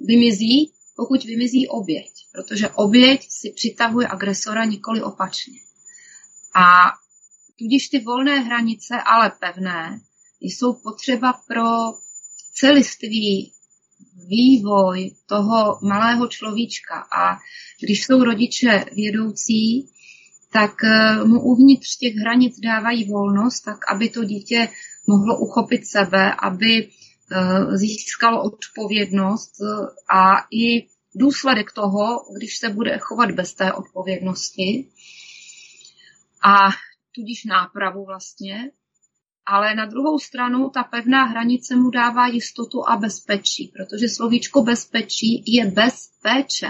vymizí, pokud vymizí oběť. Protože oběť si přitahuje agresora, nikoli opačně. A tudíž ty volné hranice, ale pevné, jsou potřeba pro celistvý vývoj toho malého človíčka. A když jsou rodiče vědoucí, tak mu uvnitř těch hranic dávají volnost, tak aby to dítě mohlo uchopit sebe, aby získalo odpovědnost a i důsledek toho, když se bude chovat bez té odpovědnosti a tudíž nápravu vlastně. Ale na druhou stranu ta pevná hranice mu dává jistotu a bezpečí, protože slovíčko bezpečí je bez péče.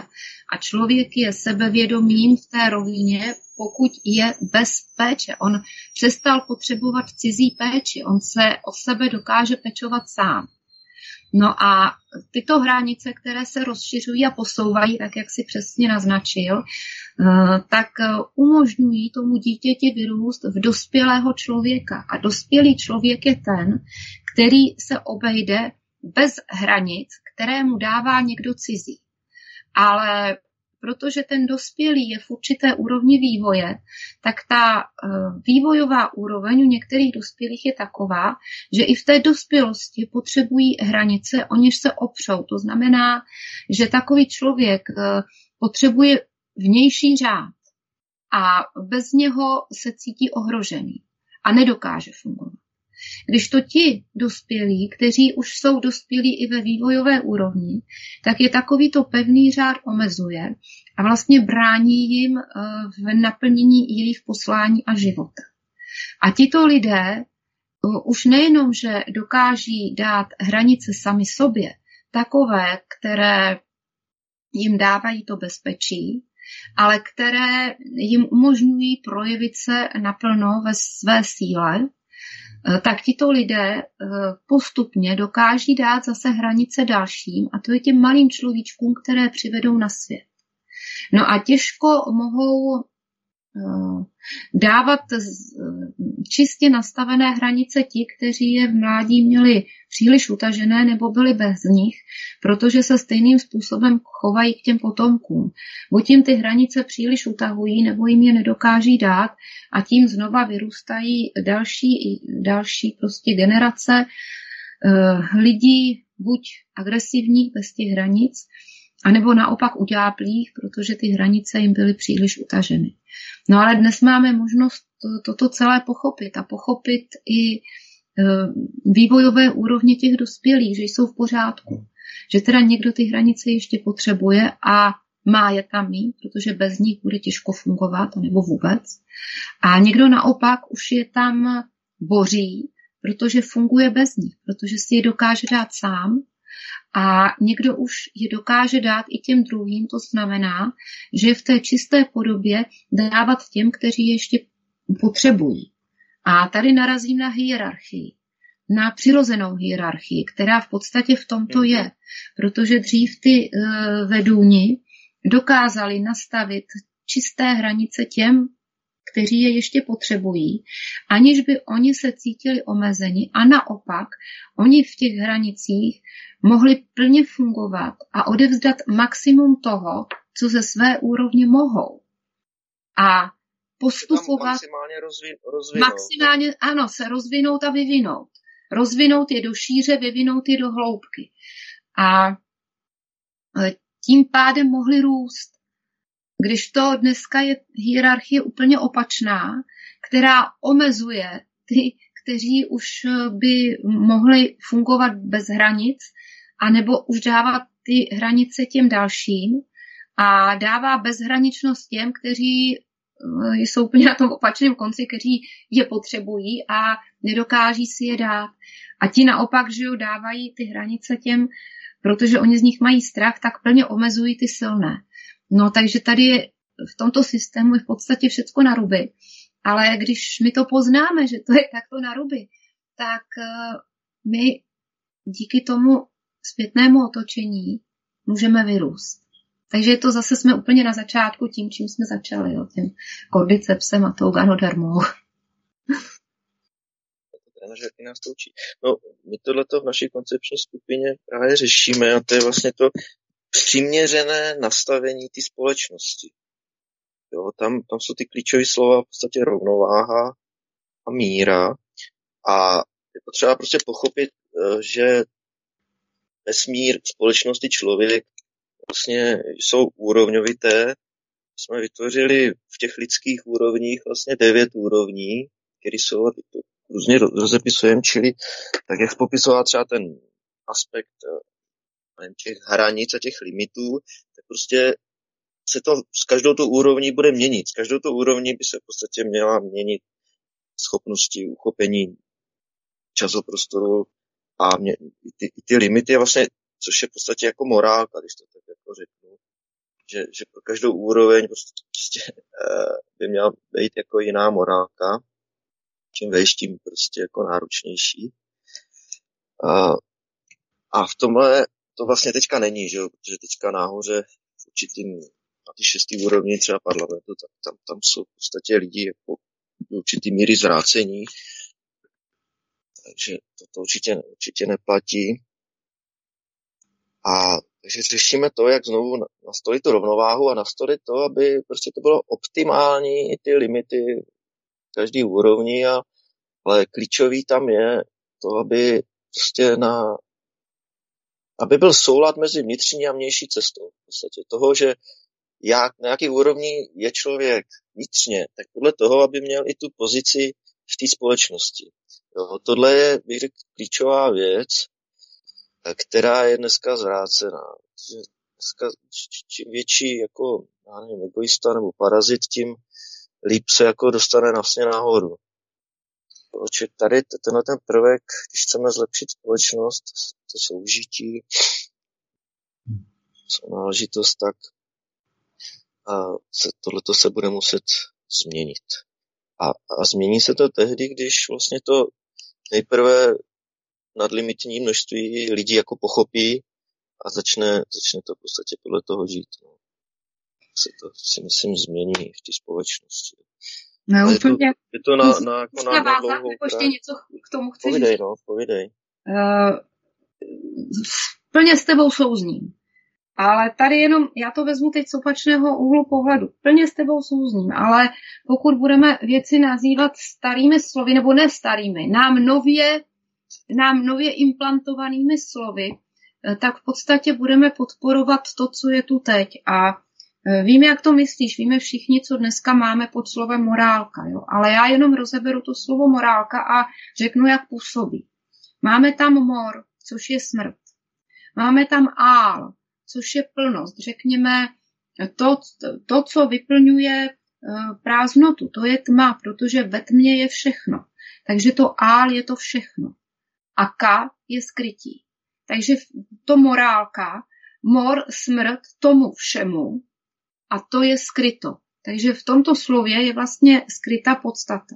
A člověk je sebevědomým v té rovině, pokud je bez péče. On přestal potřebovat cizí péči, on se o sebe dokáže pečovat sám. No a tyto hranice, které se rozšiřují a posouvají, tak jak si přesně naznačil, tak umožňují tomu dítěti vyrůst v dospělého člověka. A dospělý člověk je ten, který se obejde bez hranic, které mu dává někdo cizí. Ale protože ten dospělý je v určité úrovni vývoje, tak ta vývojová úroveň u některých dospělých je taková, že i v té dospělosti potřebují hranice, o něž se opřou. To znamená, že takový člověk potřebuje vnější řád a bez něho se cítí ohrožený a nedokáže fungovat. Když to ti dospělí, kteří už jsou dospělí i ve vývojové úrovni, tak je takovýto pevný řád omezuje a vlastně brání jim v naplnění jejich poslání a života. A tito lidé už nejenom, že dokáží dát hranice sami sobě, takové, které jim dávají to bezpečí, ale které jim umožňují projevit se naplno ve své síle, tak tito lidé postupně dokáží dát zase hranice dalším, a to je těm malým človíčkům, které přivedou na svět. No a těžko mohou dávat čistě nastavené hranice ti, kteří je v mládí měli příliš utažené nebo byli bez nich, protože se stejným způsobem chovají k těm potomkům. Buď jim ty hranice příliš utahují, nebo jim je nedokáží dát a tím znova vyrůstají další, další prostě generace lidí, buď agresivních bez těch hranic, anebo naopak utáplých, protože ty hranice jim byly příliš utaženy. No ale dnes máme možnost toto celé pochopit a pochopit i vývojové úrovně těch dospělých, že jsou v pořádku. že teda někdo ty hranice ještě potřebuje a má je tam mít, protože bez nich bude těžko fungovat, nebo vůbec. A někdo naopak už je tam boří, protože funguje bez nich, protože si je dokáže dát sám. A někdo už je dokáže dát i těm druhým, to znamená, že v té čisté podobě dávat těm, kteří ještě potřebují. A tady narazím na hierarchii, na přirozenou hierarchii, která v podstatě v tomto je, protože dřív ty uh, vedoucí dokázali nastavit čisté hranice těm, kteří je ještě potřebují, aniž by oni se cítili omezeni a naopak oni v těch hranicích mohli plně fungovat a odevzdat maximum toho, co ze své úrovně mohou. A postupovat maximálně, rozvi, rozvinout, maximálně ano, se rozvinout a vyvinout. Rozvinout je do šíře, vyvinout je do hloubky. A tím pádem mohli růst. Když to dneska je hierarchie úplně opačná, která omezuje ty, kteří už by mohli fungovat bez hranic, anebo už dává ty hranice těm dalším a dává bezhraničnost těm, kteří jsou úplně na tom opačném konci, kteří je potřebují a nedokáží si je dát. A ti naopak, že jo, dávají ty hranice těm, protože oni z nich mají strach, tak plně omezují ty silné. No takže tady je, v tomto systému je v podstatě všecko na ruby. Ale když my to poznáme, že to je takto na ruby, tak my díky tomu zpětnému otočení můžeme vyrůst. Takže to zase jsme úplně na začátku tím, čím jsme začali, jo, tím kordycepsem a tou ganodermou. Že i nás to učí. No, my tohleto v naší koncepční skupině právě řešíme a to je vlastně to přiměřené nastavení té společnosti. Jo, tam, tam jsou ty klíčové slova v podstatě rovnováha a míra. A je potřeba prostě pochopit, že vesmír, společnosti, člověk vlastně jsou úrovňovité. Jsme vytvořili v těch lidských úrovních vlastně devět úrovní, které jsou různě rozepisujeme, čili tak, jak popisoval třeba ten aspekt těch hranic a těch limitů, tak prostě se to s každou tou úrovní bude měnit. S každou tou úrovní by se v podstatě měla měnit schopnosti, uchopení časoprostoru a mě, i, ty, i ty limity, vlastně, což je v podstatě jako morálka, když to tak jako řeknu, že, že pro každou úroveň prostě uh, by měla být jako jiná morálka, čím vejš, tím prostě jako náročnější. Uh, a v tomhle to vlastně teďka není, že jo, protože teďka náhoře v určitým, na ty šestý úrovni třeba parlamentu, tak tam, tam jsou v podstatě lidi jako do určitý míry zrácení, takže to, to určitě, určitě neplatí. A takže řešíme to, jak znovu nastolit tu rovnováhu a nastolit to, aby prostě to bylo optimální, ty limity každý úrovni, a, ale klíčový tam je to, aby prostě na aby byl soulad mezi vnitřní a vnější cestou. V podstatě toho, že jak, na jaký úrovni je člověk vnitřně, tak podle toho, aby měl i tu pozici v té společnosti. Jo, tohle je, bych řekl, klíčová věc, která je dneska zvrácená. Dneska čím větší jako, já nevím, egoista nebo parazit, tím líp se jako dostane vlastně nahoru. Protože tady tenhle ten prvek, když chceme zlepšit společnost, to soužití, sounáležitost, tak a se, tohleto se bude muset změnit. A, a změní se to tehdy, když vlastně to nejprve nadlimitní množství lidí jako pochopí a začne, začne to v podstatě podle toho žít. No. Se to si myslím změní v té společnosti. No, je, to, je to na, na, jako na, na dlouhou ještě krát. Něco k tomu chci povídej, říct. No, povídej. Uh, plně s tebou souzním. Ale tady jenom, já to vezmu teď z opačného úhlu pohledu. Plně s tebou souzním, ale pokud budeme věci nazývat starými slovy, nebo ne starými, nám nově, nám nově implantovanými slovy, tak v podstatě budeme podporovat to, co je tu teď. A víme, jak to myslíš, víme všichni, co dneska máme pod slovem morálka, jo? Ale já jenom rozeberu to slovo morálka a řeknu, jak působí. Máme tam mor, což je smrt. Máme tam ál, což je plnost. Řekněme, to, to co vyplňuje prázdnotu, to je tma, protože ve tmě je všechno. Takže to ál je to všechno. A ka je skrytí. Takže to morálka, mor, smrt, tomu všemu a to je skryto. Takže v tomto slově je vlastně skrytá podstata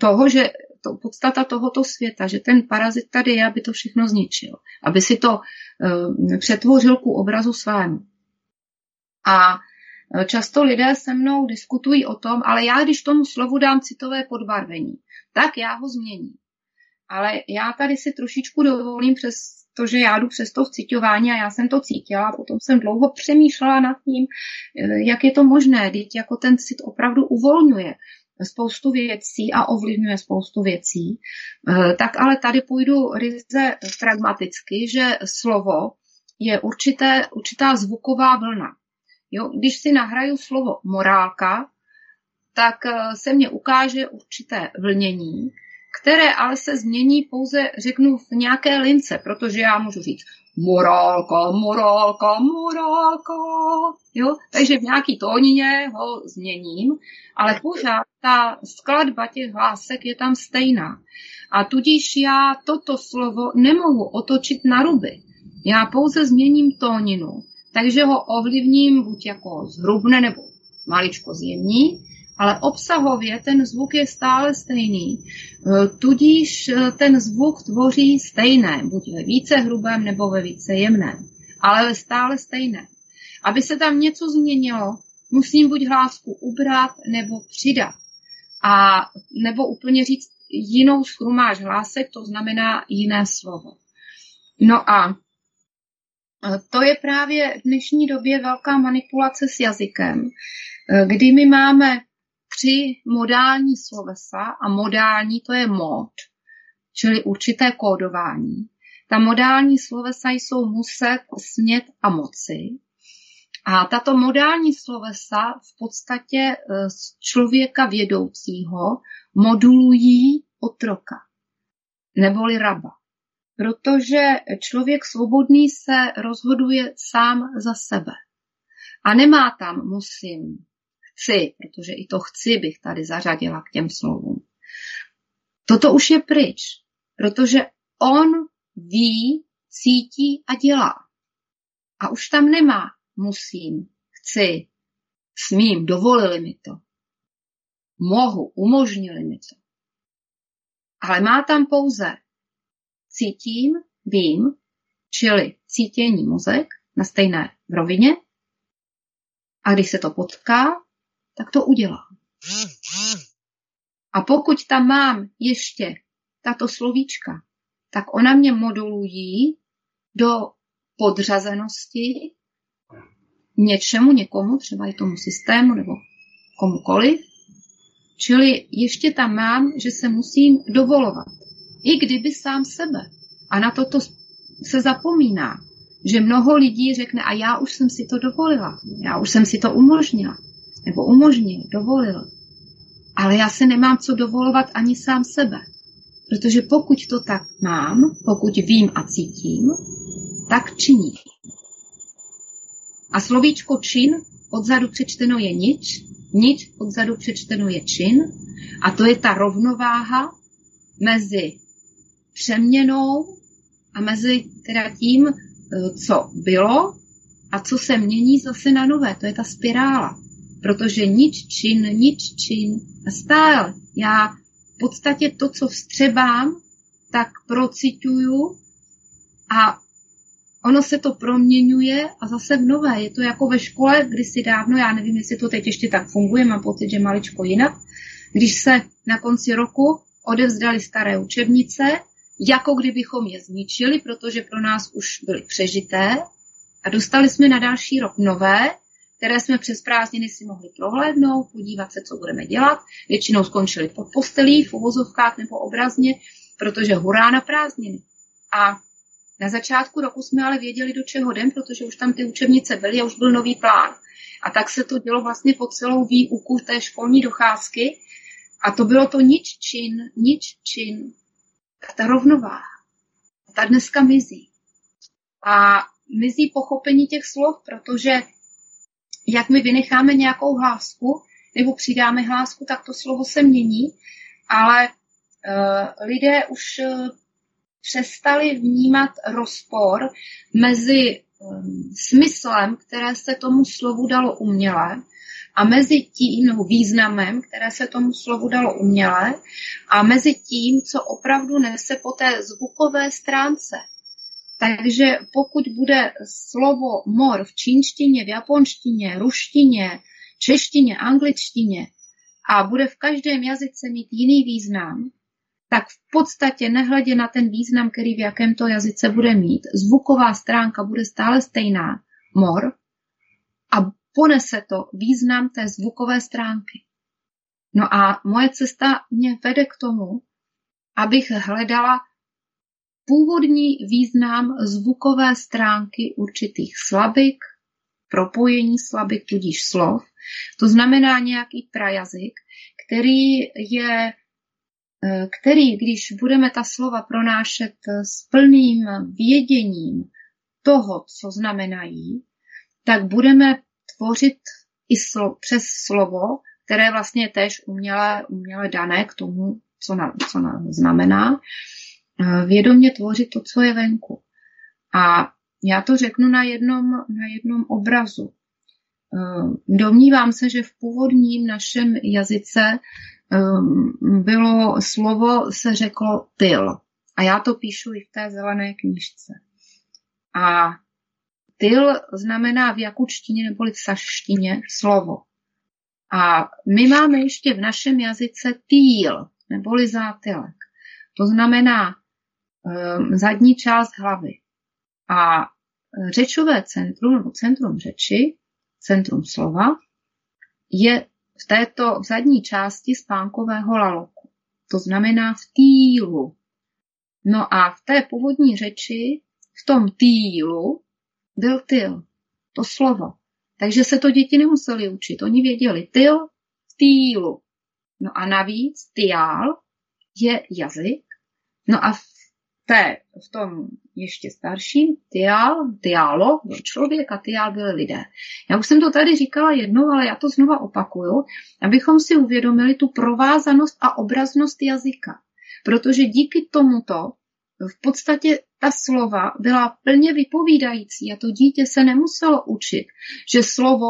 toho, že to podstata tohoto světa, že ten parazit tady je, aby to všechno zničil, aby si to uh, přetvořil ku obrazu svému. A často lidé se mnou diskutují o tom, ale já, když tomu slovu dám citové podbarvení, tak já ho změním. Ale já tady si trošičku dovolím, přestože já jdu přes to vciťování a já jsem to cítila, potom jsem dlouho přemýšlela nad tím, jak je to možné, když jako ten cit opravdu uvolňuje spoustu věcí a ovlivňuje spoustu věcí, tak ale tady půjdu ryze pragmaticky, že slovo je určité, určitá zvuková vlna. Jo, když si nahraju slovo morálka, tak se mně ukáže určité vlnění, které ale se změní pouze, řeknu, v nějaké lince, protože já můžu říct morálka, morálka, morálka. Jo? Takže v nějaký tónině ho změním, ale pořád ta skladba těch hlásek je tam stejná. A tudíž já toto slovo nemohu otočit na ruby. Já pouze změním tóninu, takže ho ovlivním buď jako zhrubne nebo maličko zjemní, ale obsahově ten zvuk je stále stejný. Tudíž ten zvuk tvoří stejné, buď ve více hrubém nebo ve více jemném, ale stále stejné. Aby se tam něco změnilo, musím buď hlásku ubrat nebo přidat. A nebo úplně říct jinou schrumáž hlásek, to znamená jiné slovo. No a to je právě v dnešní době velká manipulace s jazykem, kdy my máme tři modální slovesa a modální to je mod, čili určité kódování. Ta modální slovesa jsou muset, smět a moci. A tato modální slovesa v podstatě z člověka vědoucího modulují otroka neboli raba. Protože člověk svobodný se rozhoduje sám za sebe. A nemá tam musím, chci, protože i to chci bych tady zařadila k těm slovům. Toto už je pryč, protože on ví, cítí a dělá. A už tam nemá musím, chci, smím, dovolili mi to, mohu, umožnili mi to. Ale má tam pouze cítím, vím, čili cítění mozek na stejné rovině. A když se to potká, tak to udělám. A pokud tam mám ještě tato slovíčka, tak ona mě modulují do podřazenosti něčemu, někomu, třeba i tomu systému nebo komukoliv. Čili ještě tam mám, že se musím dovolovat. I kdyby sám sebe. A na toto se zapomíná. Že mnoho lidí řekne, a já už jsem si to dovolila, já už jsem si to umožnila, nebo umožnil, dovolil. Ale já se nemám co dovolovat ani sám sebe. Protože pokud to tak mám, pokud vím a cítím, tak činím. A slovíčko čin odzadu přečteno je nič, nič odzadu přečteno je čin. A to je ta rovnováha mezi přeměnou a mezi teda tím, co bylo a co se mění zase na nové. To je ta spirála. Protože nič čin, nič čin a stále. Já v podstatě to, co vstřebám, tak prociťuju a ono se to proměňuje a zase v nové. Je to jako ve škole, kdysi dávno, já nevím, jestli to teď ještě tak funguje, mám pocit, že maličko jinak, když se na konci roku odevzdaly staré učebnice, jako kdybychom je zničili, protože pro nás už byly přežité a dostali jsme na další rok nové, které jsme přes prázdniny si mohli prohlédnout, podívat se, co budeme dělat. Většinou skončili pod postelí, v uvozovkách nebo obrazně, protože hurá na prázdniny. A na začátku roku jsme ale věděli, do čeho jdem, protože už tam ty učebnice byly a už byl nový plán. A tak se to dělo vlastně po celou výuku té školní docházky a to bylo to nič čin, nič čin. A ta rovnováha, ta dneska mizí. a mizí pochopení těch slov, protože jak my vynecháme nějakou hlásku nebo přidáme hlásku, tak to slovo se mění, ale uh, lidé už uh, přestali vnímat rozpor mezi um, smyslem, které se tomu slovu dalo uměle, a mezi tím, no, významem, které se tomu slovu dalo uměle, a mezi tím, co opravdu nese po té zvukové stránce. Takže pokud bude slovo mor v čínštině, v japonštině, ruštině, češtině, angličtině a bude v každém jazyce mít jiný význam, tak v podstatě nehledě na ten význam, který v jakém to jazyce bude mít, zvuková stránka bude stále stejná, mor, a ponese to význam té zvukové stránky. No a moje cesta mě vede k tomu, abych hledala původní význam zvukové stránky určitých slabik, propojení slabik, tudíž slov. To znamená nějaký prajazyk, který je, který, když budeme ta slova pronášet s plným věděním toho, co znamenají, tak budeme tvořit i slo, přes slovo, které vlastně je též uměle, uměle dané k tomu, co, na, co na, znamená, vědomě tvořit to, co je venku. A já to řeknu na jednom, na jednom obrazu. Domnívám se, že v původním našem jazyce bylo slovo, se řeklo tyl. A já to píšu i v té zelené knížce. A tyl znamená v jakučtině neboli v sašštině slovo. A my máme ještě v našem jazyce týl neboli zátylek. To znamená um, zadní část hlavy. A řečové centrum, nebo centrum řeči, centrum slova, je v této v zadní části spánkového laloku. To znamená v týlu. No a v té původní řeči, v tom týlu, byl tyl, to slovo. Takže se to děti nemuseli učit. Oni věděli tyl v týlu. No a navíc tyál je jazyk. No a v, té, v tom ještě starším tyál, tyálo byl člověk a tyál byli lidé. Já už jsem to tady říkala jednou, ale já to znova opakuju, abychom si uvědomili tu provázanost a obraznost jazyka. Protože díky tomuto v podstatě ta slova byla plně vypovídající a to dítě se nemuselo učit, že slovo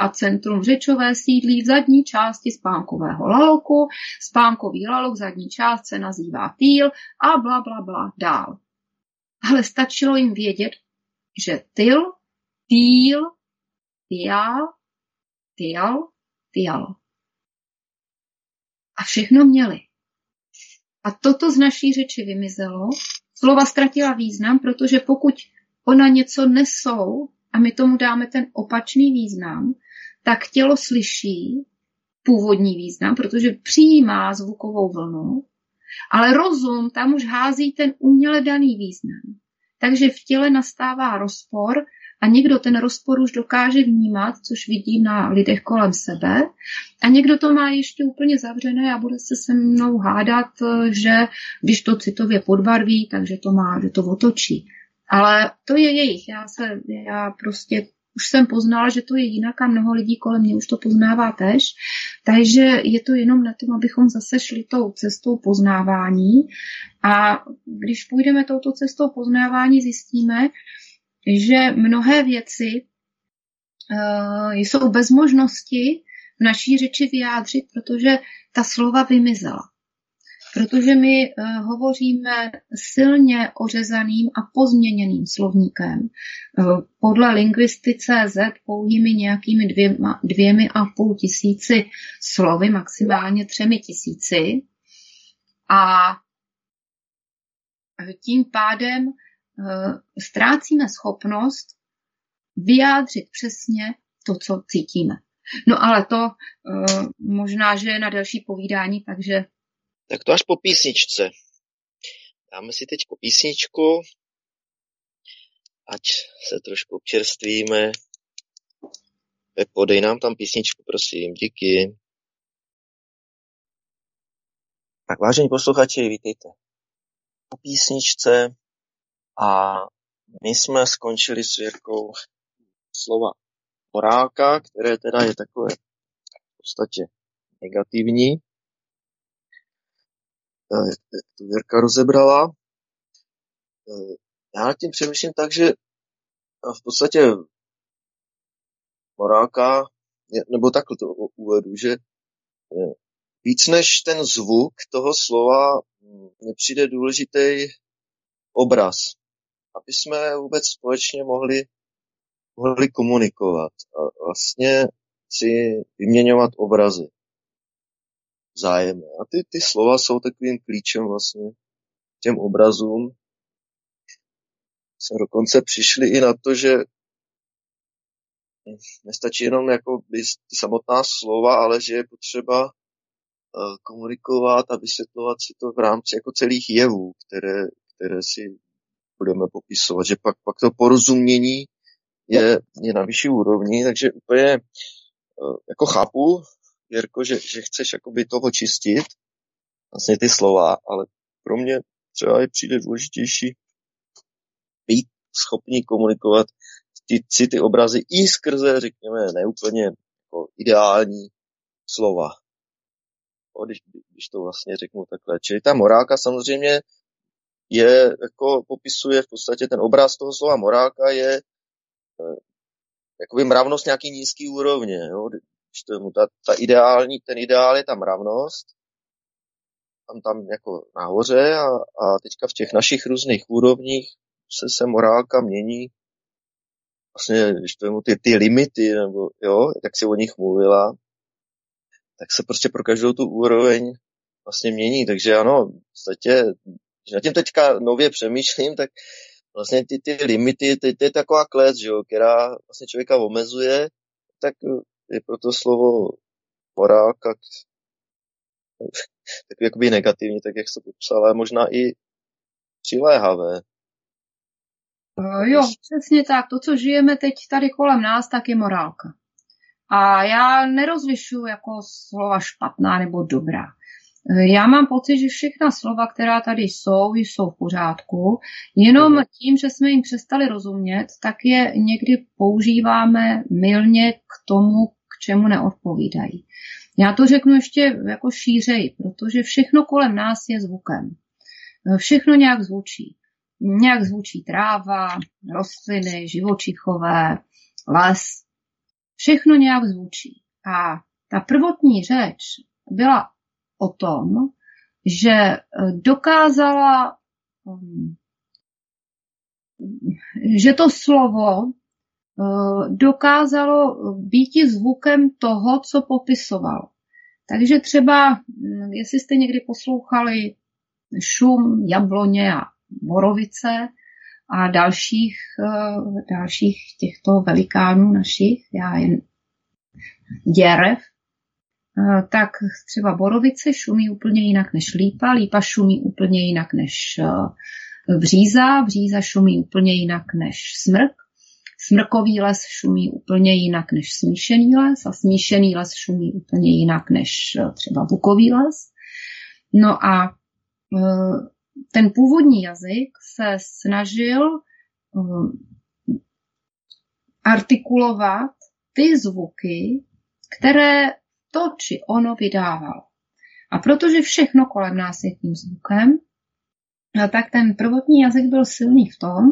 a centrum řečové sídlí v zadní části spánkového laloku, spánkový lalok zadní část se nazývá týl a bla, bla, bla dál. Ale stačilo jim vědět, že tyl, týl, tyál, tyal, tyalo. A všechno měli. A toto z naší řeči vymizelo. Slova ztratila význam, protože pokud ona něco nesou a my tomu dáme ten opačný význam, tak tělo slyší původní význam, protože přijímá zvukovou vlnu, ale rozum tam už hází ten uměle daný význam. Takže v těle nastává rozpor a někdo ten rozpor už dokáže vnímat, což vidí na lidech kolem sebe, a někdo to má ještě úplně zavřené a bude se se mnou hádat, že když to citově podbarví, takže to má, že to otočí. Ale to je jejich. Já, se, já prostě už jsem poznala, že to je jinak a mnoho lidí kolem mě už to poznává tež. Takže je to jenom na tom, abychom zase šli tou cestou poznávání. A když půjdeme touto cestou poznávání, zjistíme, že mnohé věci uh, jsou bez možnosti v naší řeči vyjádřit, protože ta slova vymizela. Protože my uh, hovoříme silně ořezaným a pozměněným slovníkem. Uh, podle lingvistiky tečka cé zet pouhými nějakými dvěma, dvěmi a půl tisíci slovy, maximálně třemi tisíci. A tím pádem ztrácíme schopnost vyjádřit přesně to, co cítíme. No ale to uh, možná, že je na další povídání, takže... Tak to až po písničce. Dáme si teď písničku, ať se trošku občerstvíme. Pepo, dej nám tam písničku, prosím, díky. Tak vážení posluchači, vítejte po písničce. A My jsme skončili s Věrkou slova morálka, které teda je takové v podstatě negativní. To Věrka rozebrala. Já nad tím přemýšlím tak, že v podstatě morálka, nebo takhle to uvedu, že víc než ten zvuk toho slova mně přijde důležitý obraz, aby jsme vůbec společně mohli, mohli komunikovat a vlastně si vyměňovat obrazy vzájemně. A ty, ty slova jsou takovým klíčem vlastně těm obrazům. Jsme dokonce přišli i na to, že nestačí jenom jako ty samotná slova, ale že je potřeba komunikovat a vysvětlovat si to v rámci jako celých jevů, které, které si budeme popisovat, že pak, pak to porozumění je, je na vyšší úrovni, takže úplně jako chápu, Jirko, že, že chceš jakoby toho čistit, vlastně ty slova, ale pro mě třeba je přijde důležitější být schopný komunikovat ty, si ty obrazy i skrze, řekněme, neúplně jako ideální slova. O, když, když to vlastně řeknu takhle. Čili ta morálka samozřejmě je, jako popisuje v podstatě ten obraz toho slova morálka je e, jakoby mravnost nějaký nízký úrovně. Jo? Když to, ta, ta ideální, ten ideál je ta mravnost, tam, tam jako nahoře a, a teďka v těch našich různých úrovních se, se morálka mění. Vlastně, když to ty, ty limity, nebo jo, jak si o nich mluvila, tak se prostě pro každou tu úroveň vlastně mění. Takže ano, v podstatě, když na tím teďka nově přemýšlím, tak vlastně ty, ty limity, to je taková klec, že jo, která vlastně člověka omezuje, tak je proto slovo morálka tak jakoby negativní, tak jak se popsal, ale možná i přiléhavé. Jo, přesně tak. To, co žijeme teď tady kolem nás, tak je morálka. A já nerozlišuju jako slova špatná nebo dobrá. Já mám pocit, že všechna slova, která tady jsou, jsou v pořádku. Jenom tím, že jsme jim přestali rozumět, tak je někdy používáme mylně k tomu, k čemu neodpovídají. Já to řeknu ještě jako šířeji, protože všechno kolem nás je zvukem. Všechno nějak zvučí. Nějak zvučí tráva, rostliny, živočichové, les. Všechno nějak zvučí. A ta prvotní řeč byla o tom, že dokázala, že to slovo dokázalo býti zvukem toho, co popisoval. Takže třeba, jestli jste někdy poslouchali šum jabloně a borovice a dalších, dalších těchto velikánů našich, já jen děrev, tak třeba borovice šumí úplně jinak než lípa, lípa šumí úplně jinak než bříza, bříza šumí úplně jinak než smrk, smrkový les šumí úplně jinak než smíšený les a smíšený les šumí úplně jinak než třeba bukový les. No a ten původní jazyk se snažil artikulovat ty zvuky, které to či ono vydávalo. A protože všechno kolem nás je tím zvukem, tak ten prvotní jazyk byl silný v tom,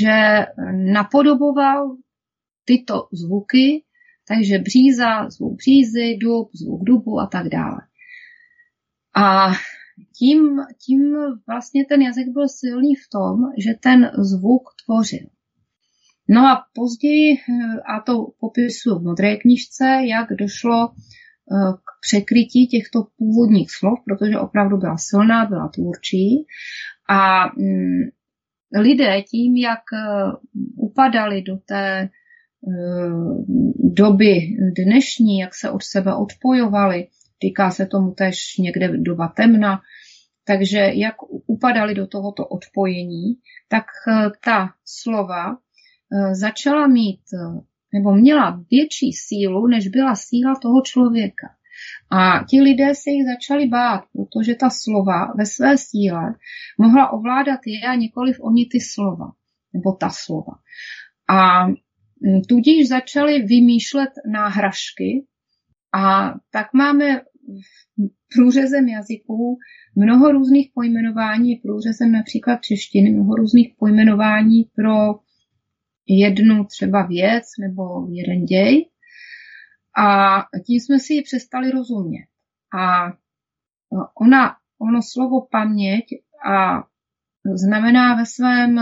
že napodoboval tyto zvuky, takže bříza, zvuk břízy, dub, zvuk dubu a tak dále. A Tím, tím vlastně ten jazyk byl silný v tom, že ten zvuk tvořil. No a později, a to popisuju v Modré knižce, jak došlo k překrytí těchto původních slov, protože opravdu byla silná, byla tvůrčí. A lidé tím, jak upadali do té doby dnešní, jak se od sebe odpojovali, týká se tomu též někde doba temna. Takže jak upadali do tohoto odpojení, tak ta slova začala mít, nebo měla větší sílu, než byla síla toho člověka. A ti lidé se jich začali bát, protože ta slova ve své síle mohla ovládat je a nikoliv oni ty slova. nebo ta slova. A tudíž začali vymýšlet náhražky a tak máme průřezem jazyků mnoho různých pojmenování, průřezem například češtiny, mnoho různých pojmenování pro jednu třeba věc nebo jeden děj. A tím jsme si ji přestali rozumět. A ona, ono slovo paměť a znamená ve svém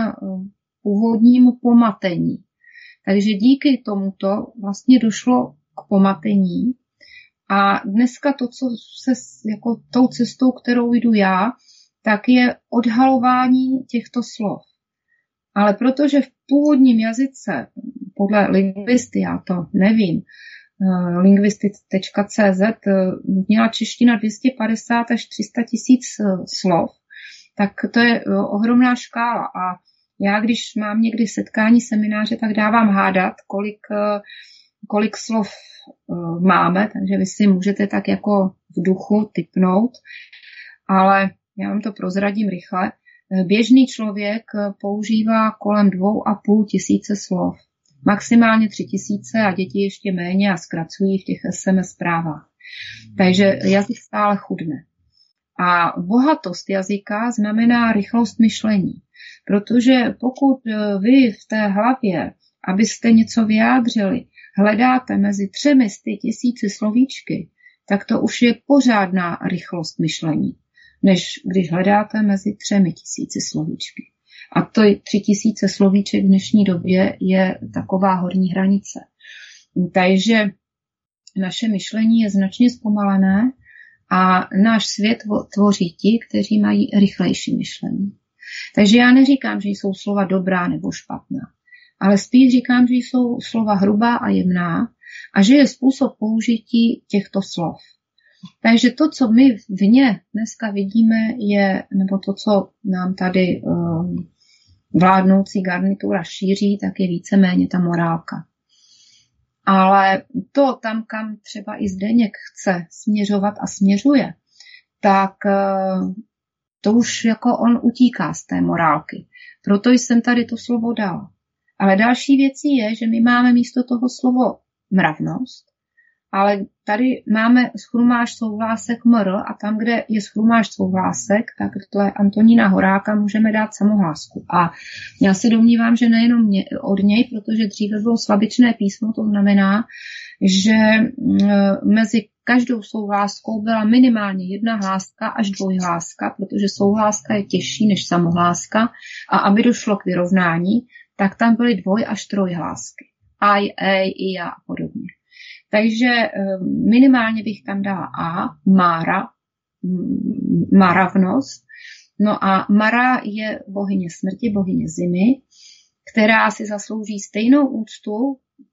původním pomatení. Takže díky tomuto vlastně došlo k pomatení. A dneska to, co se jako tou cestou, kterou jdu já, tak je odhalování těchto slov. Ale protože v původním jazyce, podle lingvisty, já to nevím, lingvisty tečka cé zet měla čeština dvě stě padesát až tři sta tisíc slov, tak to je ohromná škála. A já, když mám někdy setkání, semináře, tak dávám hádat, kolik, kolik slov máme, takže vy si můžete tak jako v duchu tipnout, ale já vám to prozradím rychle. Běžný člověk používá kolem dvou a půl tisíce slov. Maximálně tři tisíce a děti ještě méně a zkracují v těch es em es zprávách. Takže jazyk stále chudne. A bohatost jazyka znamená rychlost myšlení. Protože pokud vy v té hlavě, abyste něco vyjádřili, hledáte mezi třemi sty tisíci slovíčky, tak to už je pořádná rychlost myšlení, než když hledáte mezi třemi tisíci slovíčky. A to tři tisíce slovíček v dnešní době je taková horní hranice. Takže naše myšlení je značně zpomalené a náš svět tvoří ti, kteří mají rychlejší myšlení. Takže já neříkám, že jsou slova dobrá nebo špatná, ale spíš říkám, že jsou slova hrubá a jemná a že je způsob použití těchto slov. Takže to, co my v ně dneska vidíme, je, nebo to, co nám tady um, vládnoucí garnitura šíří, tak je víceméně ta morálka. Ale to tam, kam třeba i Zdeněk chce směřovat a směřuje, tak uh, to už jako on utíká z té morálky. Proto jsem tady to slovo dala. Ale další věcí je, že my máme místo toho slovo mravnost, ale tady máme schrumáž souhlásek mr a tam, kde je schrumáž souhlásek, tak dle Antonína Horáka můžeme dát samohlásku. A já se domnívám, že nejenom od něj, protože dříve bylo slabičné písmo, to znamená, že mezi každou souhláskou byla minimálně jedna hláska až dvojhláska, protože souhláska je těžší než samohláska a aby došlo k vyrovnání, tak tam byly dvoj až trojhlásky. I, A, I a podobně. Takže minimálně bych tam dala A, Mára, maravnost. No a Mara je bohyně smrti, bohyně zimy, která si zaslouží stejnou úctu,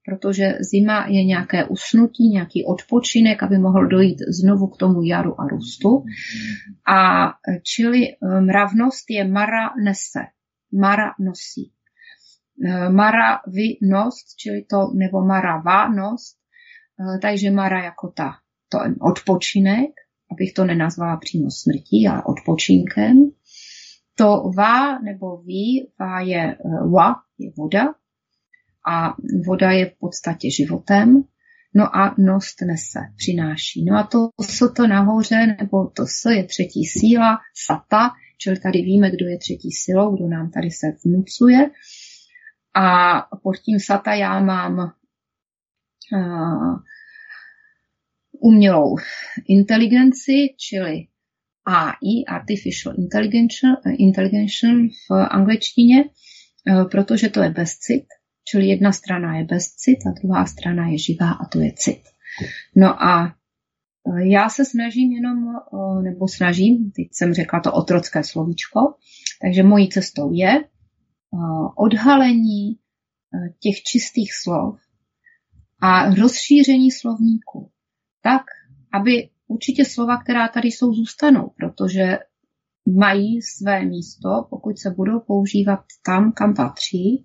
protože zima je nějaké usnutí, nějaký odpočinek, aby mohl dojít znovu k tomu jaru a růstu. A čili mravnost je Mara nese, Mara nosí. Maravinost, čili to, nebo maravanost, takže Mara jako ta, to odpočinek, abych to nenazvala přímo smrtí, ale odpočinkem. To vá nebo ví, vá je wa, je voda a voda je v podstatě životem, no a nost nese, přináší. No a to s to nahoře, nebo to s je třetí síla, sata, čili tady víme, kdo je třetí silou, kdo nám tady se vnucuje. A pod tím sata já mám uh, umělou inteligenci, čili á í, Artificial Intelligence v angličtině, uh, protože to je bezcit, čili jedna strana je bezcit a druhá strana je živá a to je cit. No a uh, já se snažím jenom, uh, nebo snažím, teď jsem řekla to otrocké slovíčko, takže mojí cestou je odhalení těch čistých slov a rozšíření slovníku. Tak, aby určitě slova, která tady jsou, zůstanou, protože mají své místo, pokud se budou používat tam, kam patří.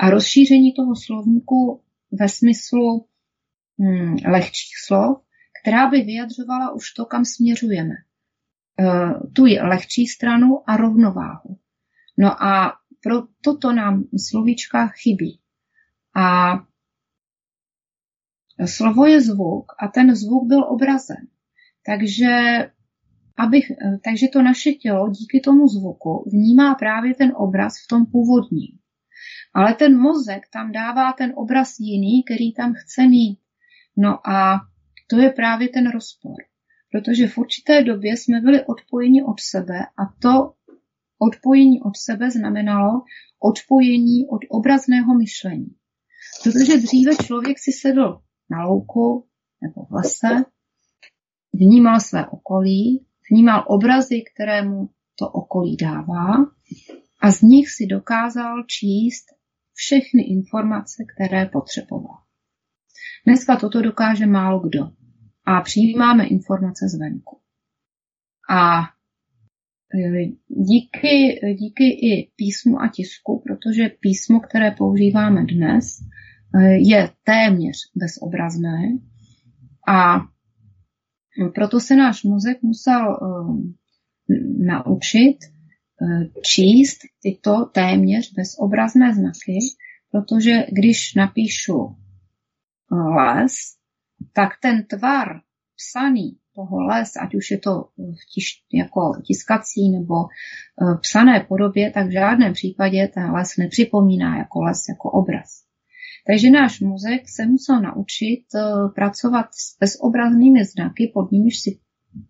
A rozšíření toho slovníku ve smyslu hm, lehčích slov, která by vyjadřovala už to, kam směřujeme. E, tu je lehčí stranu a rovnováhu. No a Pro toto nám slovíčka chybí. A slovo je zvuk a ten zvuk byl obrazem. Takže, abych, takže to naše tělo díky tomu zvuku vnímá právě ten obraz v tom původním. Ale ten mozek tam dává ten obraz jiný, který tam chce mít. No a to je právě ten rozpor. Protože v určité době jsme byli odpojeni od sebe a to odpojení od sebe znamenalo odpojení od obrazného myšlení. Protože dříve člověk si sedl na louku nebo v lese, vnímal své okolí, vnímal obrazy, které mu to okolí dává a z nich si dokázal číst všechny informace, které potřeboval. Dneska toto dokáže málo kdo a přijímáme informace zvenku. A díky, díky i písmu a tisku, protože písmo, které používáme dnes, je téměř bezobrazné a proto se náš mozek musel naučit číst tyto téměř bezobrazné znaky, protože když napíšu les, tak ten tvar psaný toho les, ať už je to tiš, jako tiskací nebo psané podobě, tak v žádném případě ten les nepřipomíná jako les, jako obraz. Takže náš mozek se musel naučit pracovat s bezobraznými znaky, pod nimiž si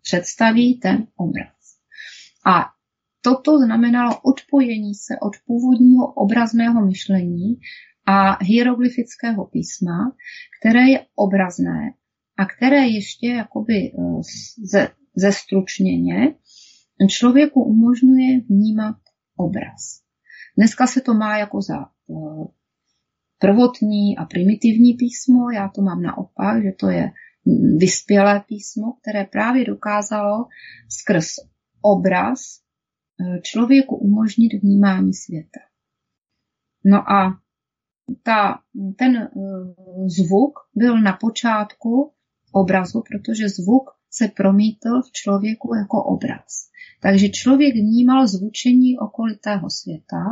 představí ten obraz. A toto znamenalo odpojení se od původního obrazného myšlení a hieroglyfického písma, které je obrazné a které ještě jakoby ze, zestručněně člověku umožňuje vnímat obraz. Dneska se to má jako za prvotní a primitivní písmo, já to mám naopak, že to je vyspělé písmo, které právě dokázalo skrz obraz člověku umožnit vnímání světa. No a ta, ten zvuk byl na počátku obrazu, protože zvuk se promítl v člověku jako obraz. Takže člověk vnímal zvučení okolitého světa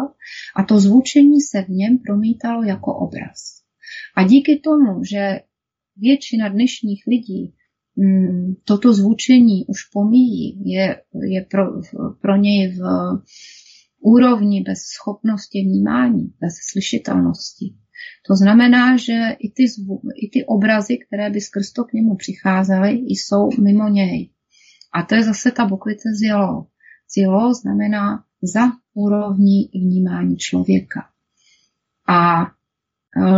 a to zvučení se v něm promítalo jako obraz. A díky tomu, že většina dnešních lidí m, toto zvučení už pomíjí, je, je pro, pro něj v úrovni bez schopnosti vnímání, bez slyšitelnosti. To znamená, že i ty, zvu, i ty obrazy, které by skrz to k němu přicházely, jsou mimo něj. A to je zase ta bukvice z jelo. Jelo znamená za úrovní vnímání člověka. A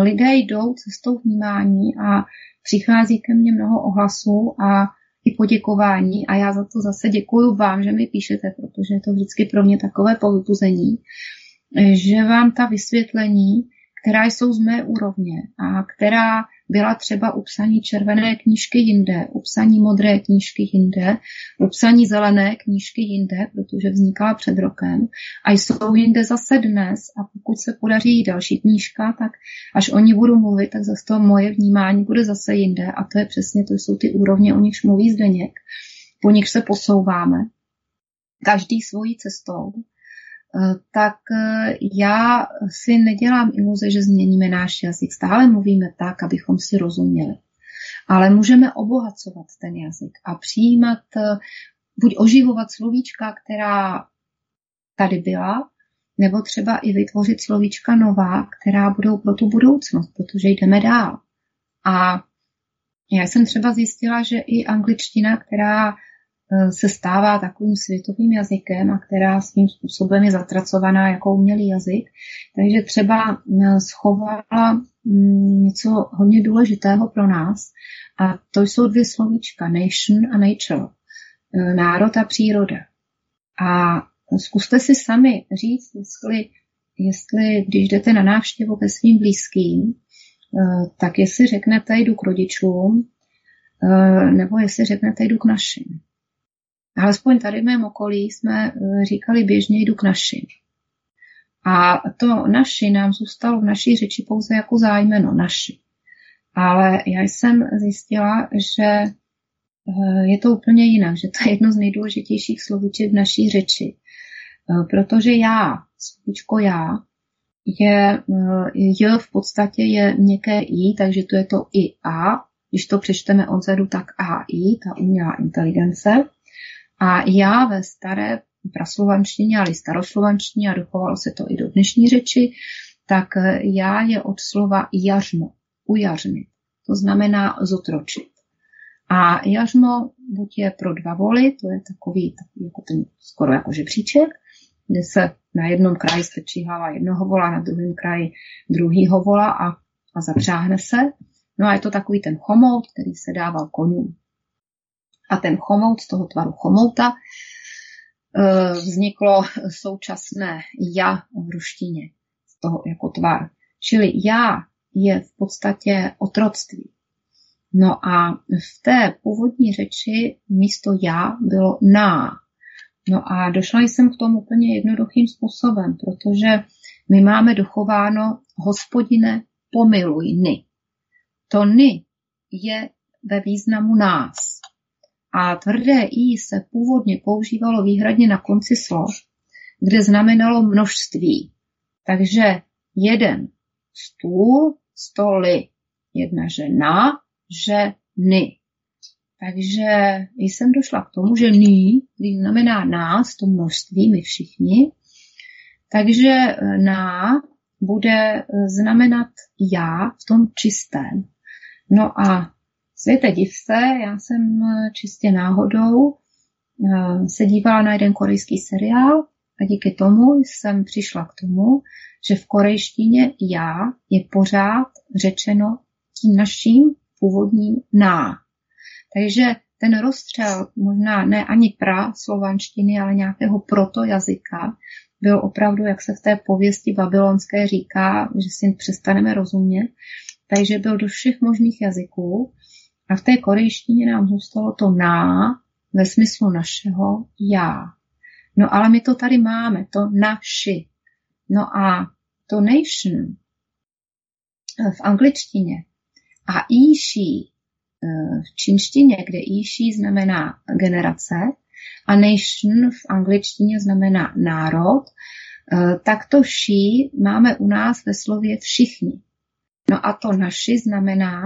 lidé jdou cestou vnímání a přichází ke mně mnoho ohlasů a i poděkování a já za to zase děkuju vám, že mi píšete, protože je to vždycky pro mě takové povzbuzení, že vám ta vysvětlení, která jsou z mé úrovně a která byla třeba u psaní červené knížky jinde, u psaní modré knížky jinde, u psaní zelené knížky jinde, protože vznikala před rokem a jsou jinde zase dnes a pokud se podaří další knížka, tak až o ní budu mluvit, tak zase to moje vnímání bude zase jinde a to je přesně, to jsou ty úrovně, o nichž mluví Zdeněk, po nichž se posouváme, každý svojí cestou. Tak já si nedělám iluze, že změníme náš jazyk. Stále mluvíme tak, abychom si rozuměli. Ale můžeme obohacovat ten jazyk a přijímat, buď oživovat slovíčka, která tady byla, nebo třeba i vytvořit slovíčka nová, která budou pro tu budoucnost, protože jdeme dál. A já jsem třeba zjistila, že i angličtina, která se stává takovým světovým jazykem a která svým způsobem je zatracovaná jako umělý jazyk. Takže třeba schovala něco hodně důležitého pro nás a to jsou dvě slovíčka, nation a nature, národ a příroda. A zkuste si sami říct, jestli, jestli když jdete na návštěvu ke svým blízkým, tak jestli řeknete jdu k rodičům, nebo jestli řeknete jdu k našim. Alespoň tady v mém okolí jsme říkali běžně jdu k našim. A to naši nám zůstalo v naší řeči pouze jako zájmeno naši. Ale já jsem zjistila, že je to úplně jinak, že to je jedno z nejdůležitějších slovíček v naší řeči. Protože já slovíčko já je, je v podstatě je měkké i, takže to je to i a. Když to přečteme odzadu, tak á í, ta umělá inteligence. A já ve staré praslovanštině, ale i staroslovanštině, a dochovalo se to i do dnešní řeči, tak já je od slova jařmo, ujařmit. To znamená zotročit. A jařmo buď je pro dva voly, to je takový, takový jako ten, skoro jako žebříček, kde se na jednom kraji strčí hlava jednoho vola, na druhém kraji druhýho vola a, a zapřáhne se. No a je to takový ten chomout, který se dával konům. A ten chomout, z toho tvaru chomouta vzniklo současné já v ruštině, z toho jako tvar. Čili já je v podstatě otroctví. No a v té původní řeči místo já bylo ná. No a došla jsem k tomu úplně jednoduchým způsobem, protože my máme dochováno Hospodine pomiluj ny. To ny je ve významu nás. A tvrdé i se původně používalo výhradně na konci slov, kde znamenalo množství. Takže jeden stůl, stoly, jedna žena, ženy. Takže jsem došla k tomu, že ny, když znamená nás, to množství, my všichni, takže ná bude znamenat já v tom čistém. No a světe div se, já jsem čistě náhodou se dívala na jeden korejský seriál a díky tomu jsem přišla k tomu, že v korejštině já je pořád řečeno tím naším původním ná. Takže ten rozstřel možná ne ani pra slovanštiny, ale nějakého protojazyka byl opravdu, jak se v té pověsti babylonské říká, že si přestaneme rozumět, takže byl do všech možných jazyků a v té korejštině nám zůstalo to ná ve smyslu našeho já. No ale my to tady máme, to naši. No a to nation v angličtině a ishi v čínštině, kde ishi znamená generace a nation v angličtině znamená národ, tak to ší máme u nás ve slově všichni. No a to naši znamená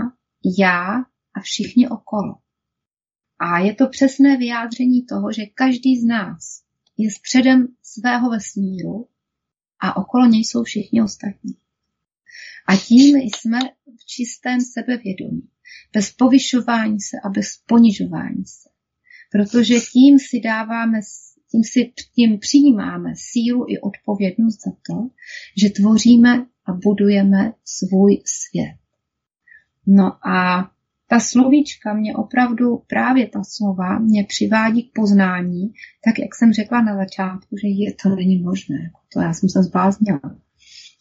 já a všichni okolo. A je to přesné vyjádření toho, že každý z nás je středem svého vesmíru a okolo něj jsou všichni ostatní. A tím jsme v čistém sebevědomí, bez povyšování se a bez ponižování se. Protože tím si dáváme, tím si tím přijímáme sílu i odpovědnost za to, že tvoříme a budujeme svůj svět. No a ta slovíčka mě opravdu, právě ta slova, mě přivádí k poznání, tak jak jsem řekla na začátku, že je to není možné, to já jsem se zbláznila.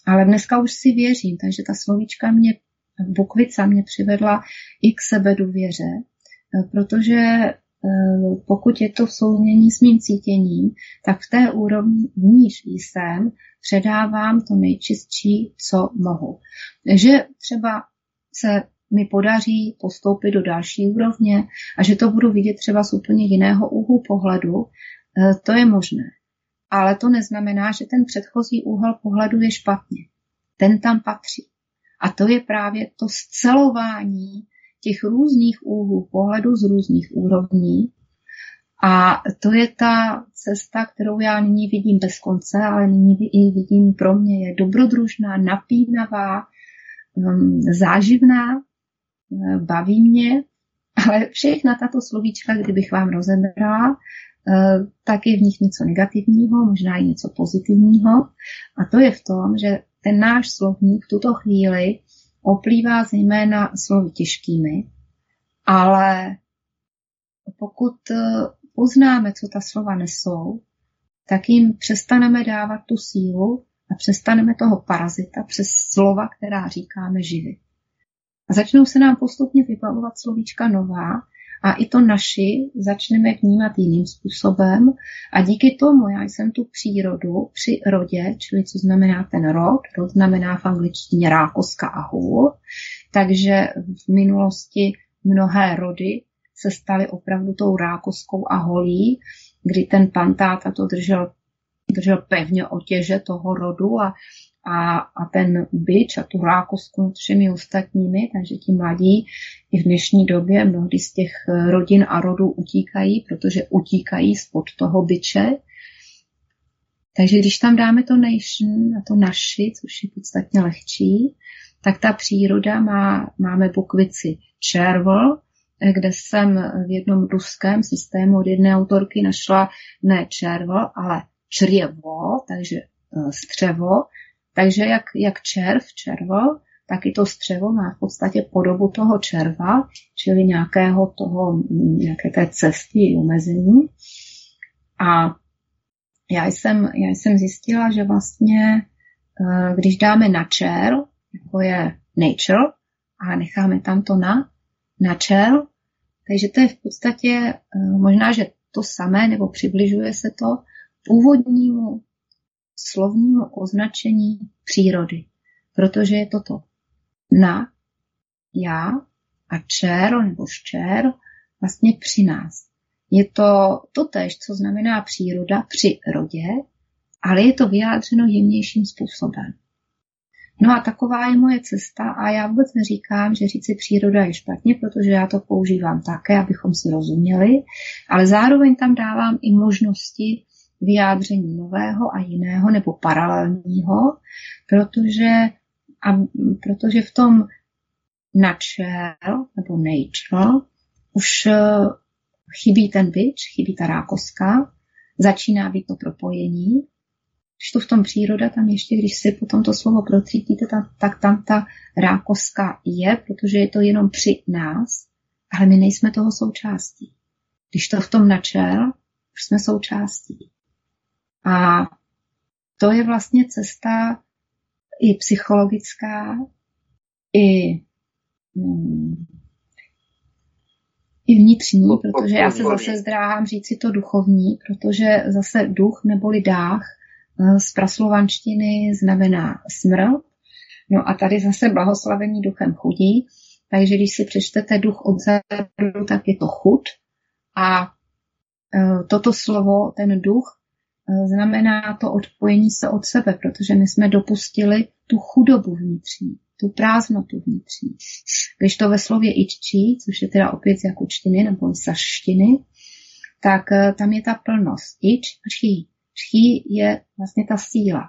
Ale dneska už si věřím, takže ta slovíčka mě, bukvica mě přivedla i k sebedůvěře, protože pokud je to v souznění s mým cítěním, tak v té úrovni, v níž jsem, předávám to nejčistší, co mohu. Že třeba se mi podaří postoupit do další úrovně a že to budu vidět třeba z úplně jiného úhlu pohledu, to je možné. Ale to neznamená, že ten předchozí úhel pohledu je špatně. Ten tam patří. A to je právě to scelování těch různých úhlů pohledu z různých úrovní. A to je ta cesta, kterou já nyní vidím bez konce, ale nyní ji vidím pro mě je dobrodružná, napínavá, záživná, baví mě, ale všechna tato slovíčka, kdybych vám rozebrala, tak je v nich něco negativního, možná i něco pozitivního. A to je v tom, že ten náš slovník v tuto chvíli oplývá zejména slovy těžkými, ale pokud poznáme, co ta slova nesou, tak jim přestaneme dávat tu sílu a přestaneme toho parazita přes slova, která říkáme, živit. A začnou se nám postupně vybavovat slovíčka nová a i to naši začneme vnímat jiným způsobem a díky tomu já jsem tu přírodu při rodě, čili co znamená ten rod, rod znamená v angličtině rákoska a hůl, takže v minulosti mnohé rody se staly opravdu tou rákoskou a holí, kdy ten pan táta to držel držel pevně otěže toho rodu a, a, a ten bič a tu rákosku nad všemi ostatními, takže ti mladí i v dnešní době mnohdy z těch rodin a rodů utíkají, protože utíkají spod toho biče. Takže když tam dáme to nation a to naši, což je podstatně lehčí, tak ta příroda má, máme Puklici červl, kde jsem v jednom ruském systému od jedné autorky našla ne červl, ale črjevo, takže střevo. Takže jak, jak červ, červl, tak i to střevo má v podstatě podobu toho červa, čili nějakého toho, nějaké té cesty, omezení. A já jsem, já jsem zjistila, že vlastně, když dáme na červ, jako je nature, a necháme tam to na, na červ, takže to je v podstatě možná, že to samé, nebo přibližuje se to původnímu slovnímu označení přírody. Protože je to to na, já a červ, nebo ščerv vlastně při nás. Je to totéž, co znamená příroda při rodě, ale je to vyjádřeno jemnějším způsobem. No a taková je moje cesta a já vůbec neříkám, že říci příroda je špatně, protože já to používám také, abychom si rozuměli, ale zároveň tam dávám i možnosti vyjádření nového a jiného nebo paralelního, protože, a, protože v tom natural nebo nature už chybí ten bič, chybí ta rákoska, začíná být to propojení. Když to v tom příroda, tam ještě, když si potom to slovo protřítíte, tak tam ta rákoska je, protože je to jenom při nás, ale my nejsme toho součástí. Když to v tom načel, už jsme součástí. A to je vlastně cesta i psychologická, i hmm, I vnitřní, protože já se zase zdráhám říct si to duchovní, protože zase duch neboli dách z praslovanštiny znamená smrt. No a tady zase blahoslavení duchem chudí, takže když si přečtete duch odzadu, tak je to chud. A toto slovo, ten duch, znamená to odpojení se od sebe, protože my jsme dopustili tu chudobu vnitřní, tu prázdnotu vnitřní. Když to ve slově iččí, což je teda opět z jakučtiny nebo z saštiny, tak tam je ta plnost. Ič a čí. Čí je vlastně ta síla.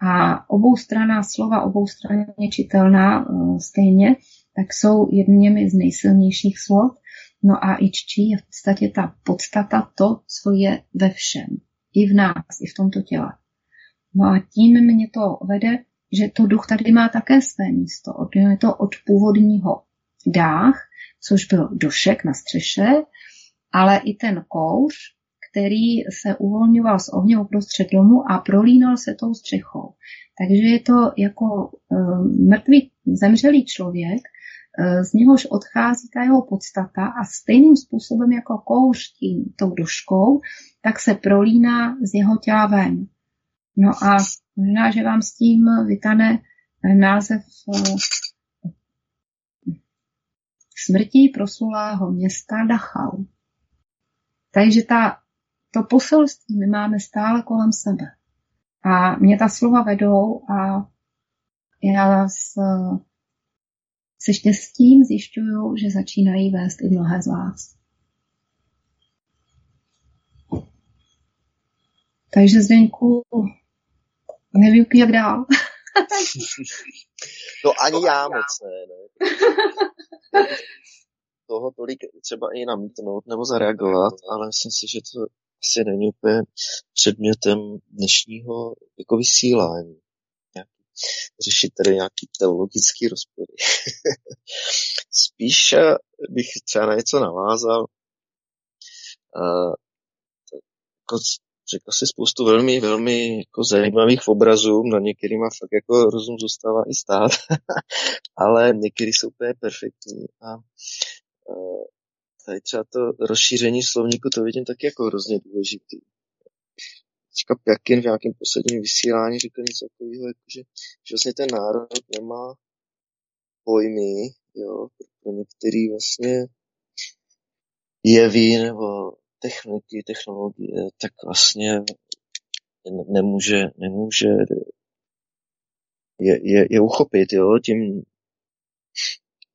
A oboustranná slova, oboustranně čitelná stejně, tak jsou jedněmi z nejsilnějších slov. No a iččí je v podstatě ta podstata, to, co je ve všem. I v nás, i v tomto těle. No a tím mě to vede, že to duch tady má také své místo. Je to od původního dách, což byl došek na střeše, ale i ten kouř, který se uvolňoval z ohně uprostřed domu a prolínal se tou střechou. Takže je to jako mrtvý, zemřelý člověk, z něhož odchází ta jeho podstata a stejným způsobem jako kouř tím, tou doškou, tak se prolíná z jeho těla ven. No a možná, že vám s tím vytane název smrtí proslulého města Dachau. Takže ta, to poselství my máme stále kolem sebe. A mě ta slova vedou a já s, se štěstím zjišťuju, že začínají vést i mnohé z vás. Takže Zdeňku, nevím, jak dál. No ani to já moc ne. ne. Toho tolik třeba i namítnout nebo zareagovat, ale myslím si, že to asi není úplně předmětem dnešního jako vysílání. Řešit tady nějaký teologický rozpory. Spíš bych třeba na něco navázal. Jako řekl si spoustu velmi, velmi jako zajímavých obrazů, na některýma fakt jako rozum zůstává i stát, ale některý jsou úplně perfektní a, a tady třeba to rozšíření slovníku, to vidím taky jako hrozně důležitý. Teďka Pjakin v nějakém posledním vysílání řekl něco takového, že, že vlastně ten národ nemá pojmy, jo, pro některý vlastně jeví nebo techniky, technologie, tak vlastně nemůže, nemůže je, je, je uchopit, jo, tím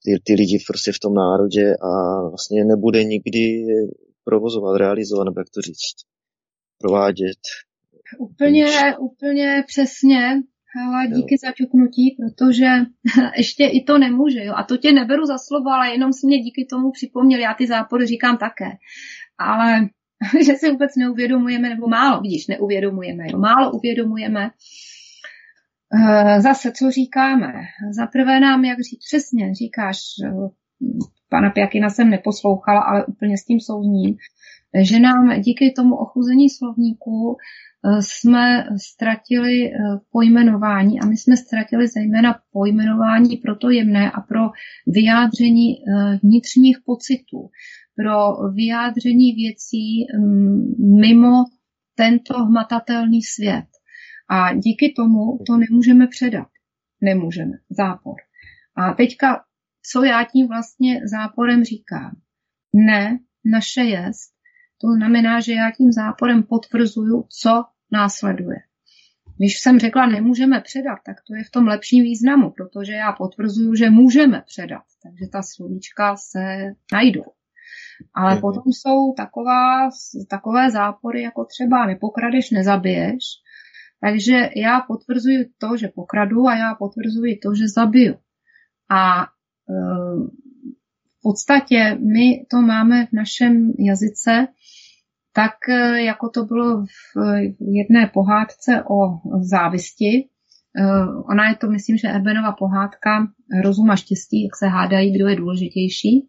ty, ty lidi prostě v tom národě a vlastně nebude nikdy provozovat, realizovat, nebo jak to říct, provádět. Úplně, úplně přesně. Hele, díky za ťuknutí, protože ještě i to nemůže. Jo? A to tě neberu za slovo, ale jenom si mě díky tomu připomněl. Já ty zápory říkám také. Ale že si vůbec neuvědomujeme, nebo málo, vidíš, neuvědomujeme. Jo? Málo uvědomujeme. Zase, co říkáme? Zaprvé nám, jak říct přesně, říkáš, pana Pjakina jsem neposlouchala, ale úplně s tím souzním, že nám díky tomu ochuzení slovníku jsme ztratili pojmenování a my jsme ztratili zejména pojmenování pro to jemné a pro vyjádření vnitřních pocitů, pro vyjádření věcí mimo tento hmatatelný svět. A díky tomu to nemůžeme předat. Nemůžeme. Zápor. A teďka, co já tím vlastně záporem říkám? Ne, naše jest. To znamená, že já tím záporem potvrzuju, co následuje. Když jsem řekla, nemůžeme předat, tak to je v tom lepším významu, protože já potvrzuju, že můžeme předat. Takže ta slovíčka se najdou. Ale mm. potom jsou taková, takové zápory, jako třeba nepokradeš, nezabiješ. Takže já potvrzuji to, že pokradu a já potvrzuji to, že zabiju. A v podstatě my to máme v našem jazyce tak, jako to bylo v jedné pohádce o závisti. Ona je to, myslím, že Erbenova pohádka Rozum a štěstí, jak se hádají, kdo je důležitější.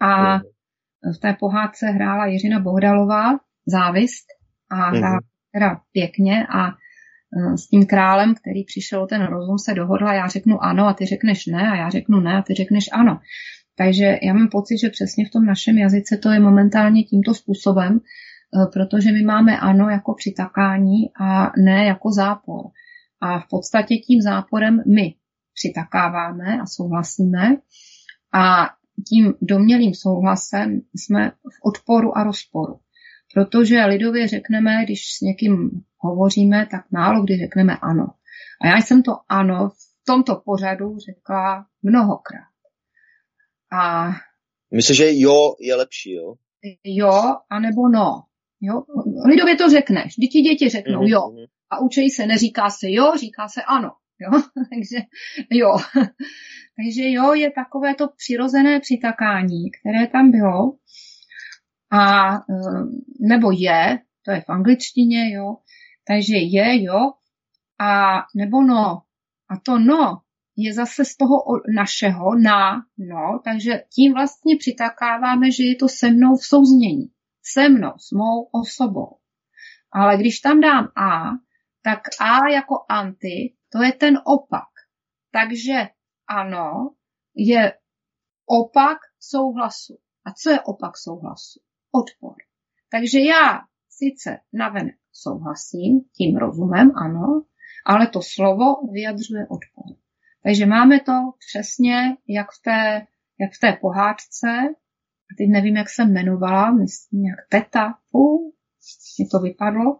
A v té pohádce hrála Jiřina Bohdalová Závist a hrála teda pěkně a s tím králem, který přišel o ten rozum, se dohodla, já řeknu ano a ty řekneš ne a já řeknu ne a ty řekneš ano. Takže já mám pocit, že přesně v tom našem jazyce to je momentálně tímto způsobem, protože my máme ano jako přitakání a ne jako zápor. A v podstatě tím záporem my přitakáváme a souhlasíme a tím domnělým souhlasem jsme v odporu a rozporu. Protože lidově řekneme, když s někým hovoříme, tak málo kdy řekneme ano. A já jsem to ano v tomto pořadu řekla mnohokrát. A myslím, že jo je lepší, jo? Jo, anebo no. Jo? Lidově to řekneš. Děti děti řeknou mm-hmm. jo. A učejí se, neříká se jo, říká se ano. Jo? Takže jo. Takže jo je takové to přirozené přitakání, které tam bylo. A nebo je, to je v angličtině, jo, takže je, jo, a nebo no. A to no je zase z toho našeho na no, takže tím vlastně přitakáváme, že je to se mnou v souznění. Se mnou, s mou osobou. Ale když tam dám a, tak a jako anti, to je ten opak. Takže ano je opak souhlasu. A co je opak souhlasu? Odpor. Takže já sice navenek souhlasím, tím rozumem, ano, ale to slovo vyjadřuje odpor. Takže máme to přesně jak v té, jak v té pohádce, a teď nevím, jak jsem jmenovala, myslím, jak teta, půl, mi to vypadlo.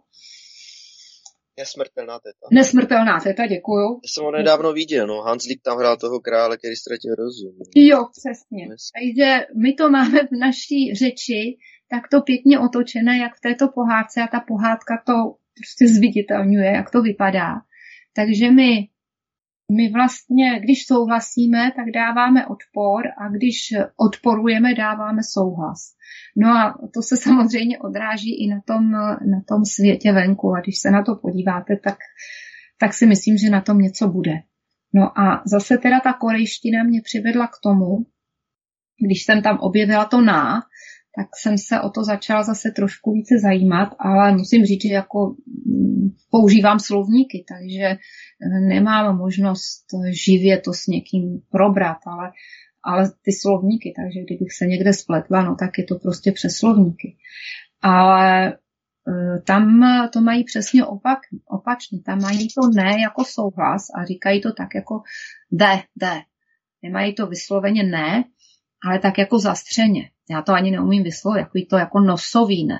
Nesmrtelná teta. Nesmrtelná teta, děkuju. Já jsem ho nedávno viděl, no, Hanslík tam hrál toho krále, který ztratil rozum. Jo, přesně. Dnes. Takže my to máme v naší řeči takto pěkně otočené, jak v této pohádce a ta pohádka to prostě zviditelňuje, jak to vypadá. Takže my, my vlastně, když souhlasíme, tak dáváme odpor a když odporujeme, dáváme souhlas. No a to se samozřejmě odráží i na tom, na tom světě venku a když se na to podíváte, tak, tak si myslím, že na tom něco bude. No a zase teda ta korejština mě přivedla k tomu, když jsem tam objevila to na, tak jsem se o to začala zase trošku více zajímat, ale musím říct, že jako používám slovníky, takže nemám možnost živě to s někým probrat, ale ale ty slovníky, takže kdybych se někde spletla, no tak je to prostě přes slovníky. Ale tam to mají přesně opak, opačně, tam mají to ne jako souhlas a říkají to tak jako de, de. Nemají to vysloveně ne, ale tak jako zastřeně. Já to ani neumím vyslovit, jako to jako nosový ne.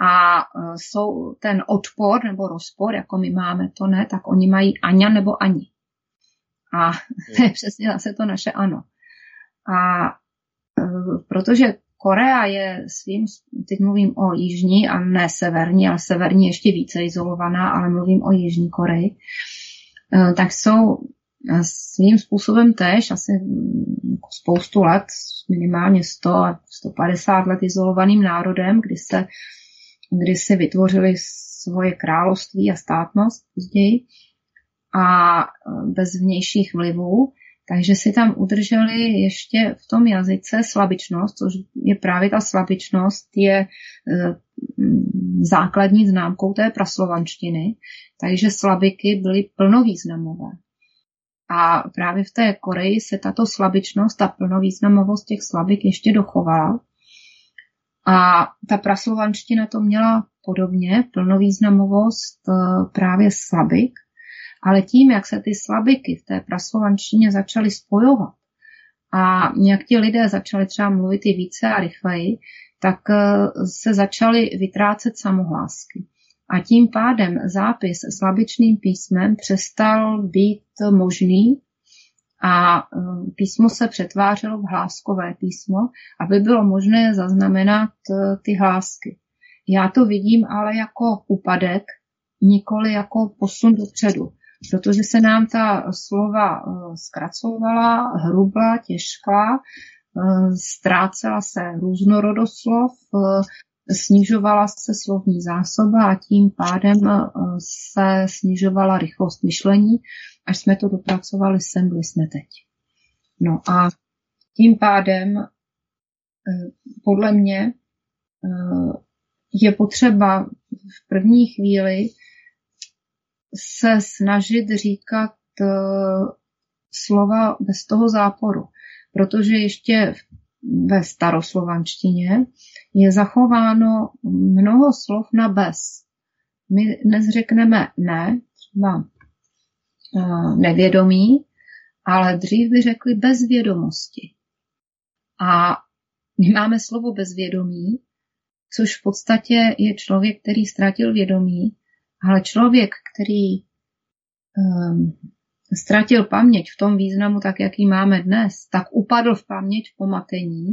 a jsou ten odpor nebo rozpor, jako my máme to ne, tak oni mají Aňa nebo Ani. A to je přesně zase to naše ano. A protože Korea je svým, teď mluvím o jižní a ne severní, ale severní ještě více izolovaná, ale mluvím o Jižní Koreji, tak jsou svým způsobem též asi spoustu let, minimálně sto a sto padesát let izolovaným národem, kdy se, kdy se vytvořili svoje království a státnost později a bez vnějších vlivů. Takže si tam udrželi ještě v tom jazyce slabičnost, což je právě ta slabičnost, je základní známkou té praslovanštiny, takže slabiky byly plnovýznamové. A právě v té Koreji se tato slabičnost, ta plnovýznamovost těch slabik ještě dochovala. A ta praslovanština to měla podobně, plnovýznamovost právě slabik, ale tím, jak se ty slabiky v té praslovanštině začaly spojovat a jak ti lidé začali třeba mluvit i více a rychleji, tak se začaly vytrácet samohlásky. A tím pádem zápis slabičným písmem přestal být možný a písmo se přetvářelo v hláskové písmo, aby bylo možné zaznamenat ty hlásky. Já to vidím ale jako úpadek, nikoli jako posun dopředu, protože se nám ta slova zkracovala, hrubla, těžká, ztrácela se různorodost slov, snižovala se slovní zásoba a tím pádem se snižovala rychlost myšlení, až jsme to dopracovali sem, byli jsme teď. No a tím pádem podle mě je potřeba v první chvíli se snažit říkat slova bez toho záporu, protože ještě ve staroslovanštině je zachováno mnoho slov na bez. My dnes řekneme ne, třeba nevědomí, ale dřív by řekli bezvědomosti. A my máme slovo bezvědomí, což v podstatě je člověk, který ztratil vědomí, ale člověk, který um, ztratil paměť v tom významu, tak jak ji máme dnes, tak upadl v paměť v pomatení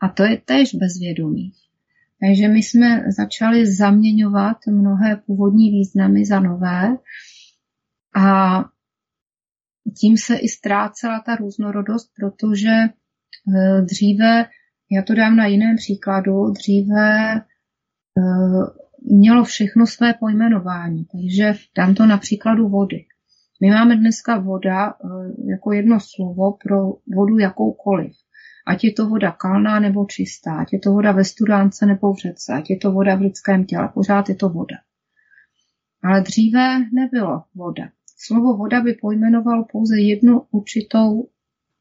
a to je též bezvědomí. Takže my jsme začali zaměňovat mnohé původní významy za nové a tím se i ztrácela ta různorodost, protože dříve, já to dám na jiném příkladu, dříve mělo všechno své pojmenování, takže dám to na příkladu vody. My máme dneska voda jako jedno slovo pro vodu jakoukoliv. Ať je to voda kalná nebo čistá, ať je to voda ve studánce nebo v řece, ať je to voda v lidském těle, pořád je to voda. Ale dříve nebylo voda. Slovo voda by pojmenovalo pouze jednu určitou,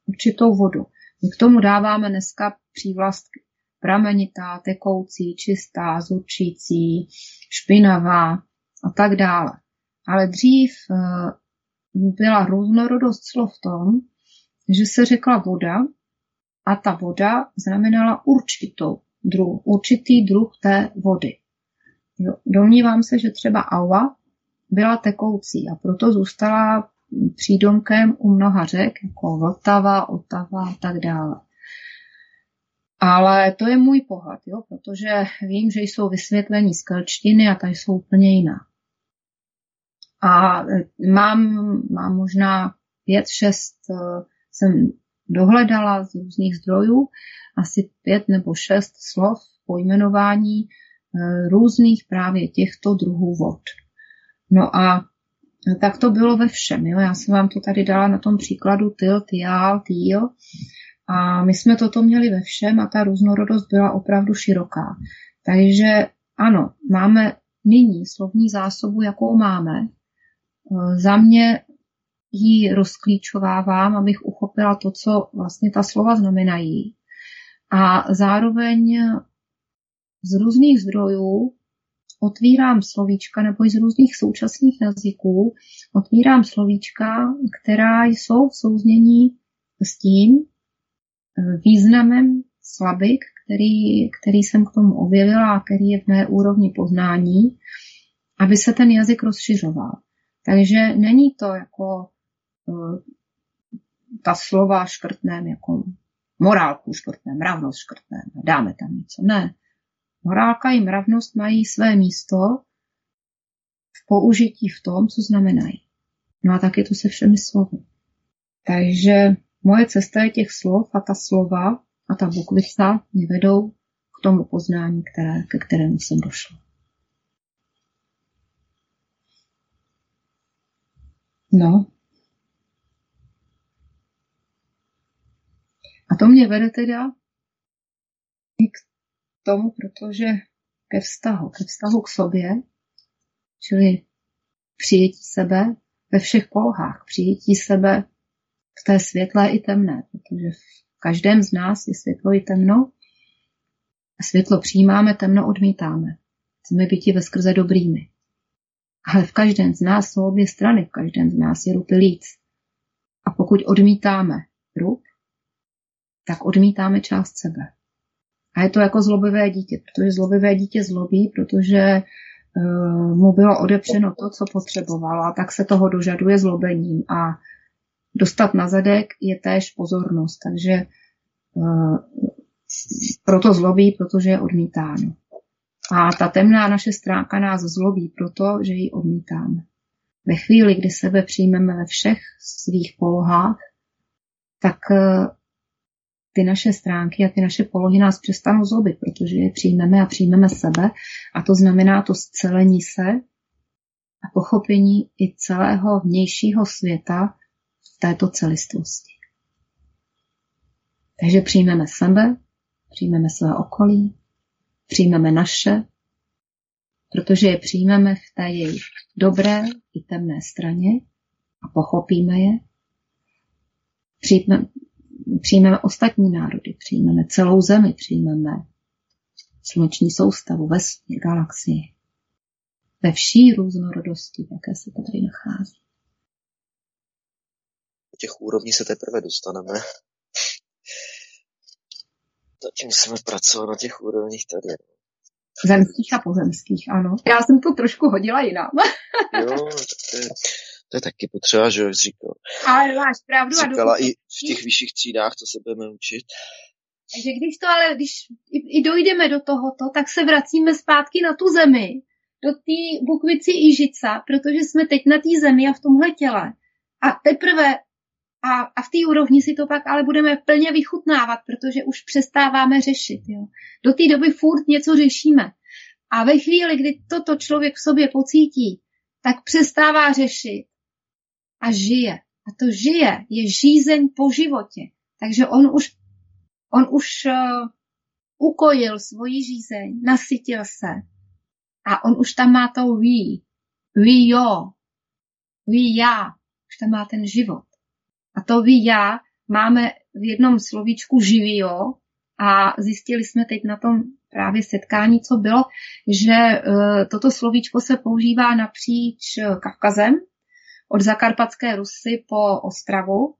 určitou vodu. My k tomu dáváme dneska přívlastky. Pramenitá, tekoucí, čistá, zurčící, špinavá a tak dále. Ale dřív byla různorodost slov v tom, že se řekla voda a ta voda znamenala určitou druh, určitý druh té vody. Domnívám se, že třeba aua byla tekoucí a proto zůstala přídomkem u mnoha řek, jako Vltava, Otava a tak dále. Ale to je můj pohled, jo, protože vím, že jsou vysvětlení z kelčtiny a ta jsou úplně jiná. A mám, mám možná pět, šest, jsem dohledala z různých zdrojů, asi pět nebo šest slov pojmenování různých právě těchto druhů vod. No a tak to bylo ve všem. Jo. Já jsem vám to tady dala na tom příkladu tyl, tyjál, týl. A my jsme toto měli ve všem a ta různorodost byla opravdu široká. Takže ano, máme nyní slovní zásobu, jakou máme. Za mě ji rozklíčovávám, abych uchopila to, co vlastně ta slova znamenají. A zároveň z různých zdrojů otvírám slovíčka, nebo i z různých současných jazyků, otvírám slovíčka, která jsou v souznění s tím významem slabik, který, který jsem k tomu objevila a který je v mé úrovni poznání, aby se ten jazyk rozšiřoval. Takže není to jako uh, ta slova škrtném, jako morálku škrtném, mravnost škrtném, dáme tam něco. Ne. Morálka i mravnost mají své místo v použití v tom, co znamenají. No a tak je to se všemi slovy. Takže moje cesta je těch slov a ta slova a ta bukvica mě vedou k tomu poznání, které, ke kterému jsem došla. No. A to mě vede teda i k tomu, protože ke vztahu, ke vztahu k sobě, čili přijetí sebe ve všech polohách, přijetí sebe v té světlé i temné, protože v každém z nás je světlo i temno a světlo přijímáme, temno odmítáme. Chceme býti veskrze dobrými. Ale v každém z nás jsou obě strany, v každém z nás je rup i líc. A pokud odmítáme rup, tak odmítáme část sebe. A je to jako zlobivé dítě, protože zlobivé dítě zlobí, protože uh, mu bylo odepřeno to, co potřebovalo, a tak se toho dožaduje zlobením. A dostat na zadek je též pozornost, takže uh, proto zlobí, protože je odmítáno. A ta temná naše stránka nás zlobí proto, že ji odmítáme. Ve chvíli, kdy sebe přijmeme ve všech svých polohách, tak uh, ty naše stránky a ty naše polohy nás přestanou zlobit, protože je přijmeme a přijmeme sebe. A to znamená to scelení se a pochopení i celého vnějšího světa v této celistvosti. Takže přijmeme sebe, přijmeme své okolí, přijmeme naše, protože je přijmeme v té jejich dobré i temné straně a pochopíme je. Přijmeme Přijmeme ostatní národy, přijmeme celou zemi, přijmeme sluneční soustavu, vesmír, galaxii. Ve vší různorodosti, jaké se tady nachází. Do těch úrovní se teprve dostaneme. Takže musíme pracovat na těch úrovních tady. Zemských a pozemských, ano. Já jsem to trošku hodila jinam. Jo, to je... To je taky potřeba, že jak jsi říkal. Ale máš pravdu. Říkala a i v těch vyšších třídách, co se budeme učit. Takže když to ale, když i dojdeme do tohoto, tak se vracíme zpátky na tu zemi, do té bukvici Ižica, protože jsme teď na té zemi a v tomhle těle. A teprve a, a v té úrovni si to pak ale budeme plně vychutnávat, protože už přestáváme řešit. Jo. Do té doby furt něco řešíme. A ve chvíli, kdy toto člověk v sobě pocítí, tak přestává řešit. A žije. A to žije je žízeň po životě. Takže on už, on už uh, ukojil svoji žízeň, nasytil se. A on už tam má to ví. Ví jo. Ví já. Už tam má ten život. A to ví já máme v jednom slovíčku živý jo. A zjistili jsme teď na tom právě setkání, co bylo, že uh, toto slovíčko se používá napříč uh, Kavkazem, od Zakarpatské Rusy po Ostravu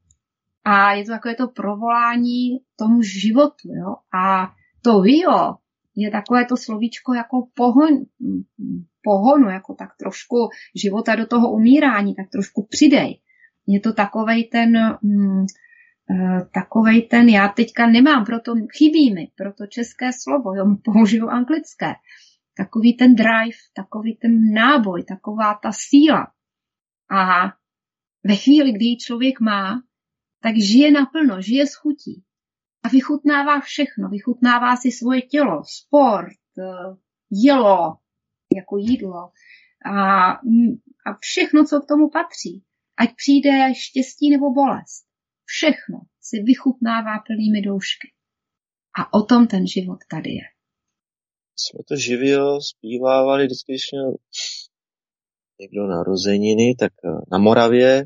a je to takové to provolání tomu životu. Jo? A to vio je takové to slovíčko jako pohon, pohonu, jako tak trošku života do toho umírání, tak trošku přidej. Je to takovej ten, takovej ten, já teďka nemám, proto chybí mi, proto české slovo, jo, použiju anglické. Takový ten drive, takový ten náboj, taková ta síla. A ve chvíli, kdy ji člověk má, tak žije naplno, žije s chutí. A vychutnává všechno. Vychutnává si svoje tělo, sport, jídlo, jako jídlo. A, a všechno, co k tomu patří. Ať přijde štěstí nebo bolest. Všechno si vychutnává plnými doušky. A o tom ten život tady je. Jsme to živě zpívávali vždycky, když měl... někdo narozeniny, tak na Moravě,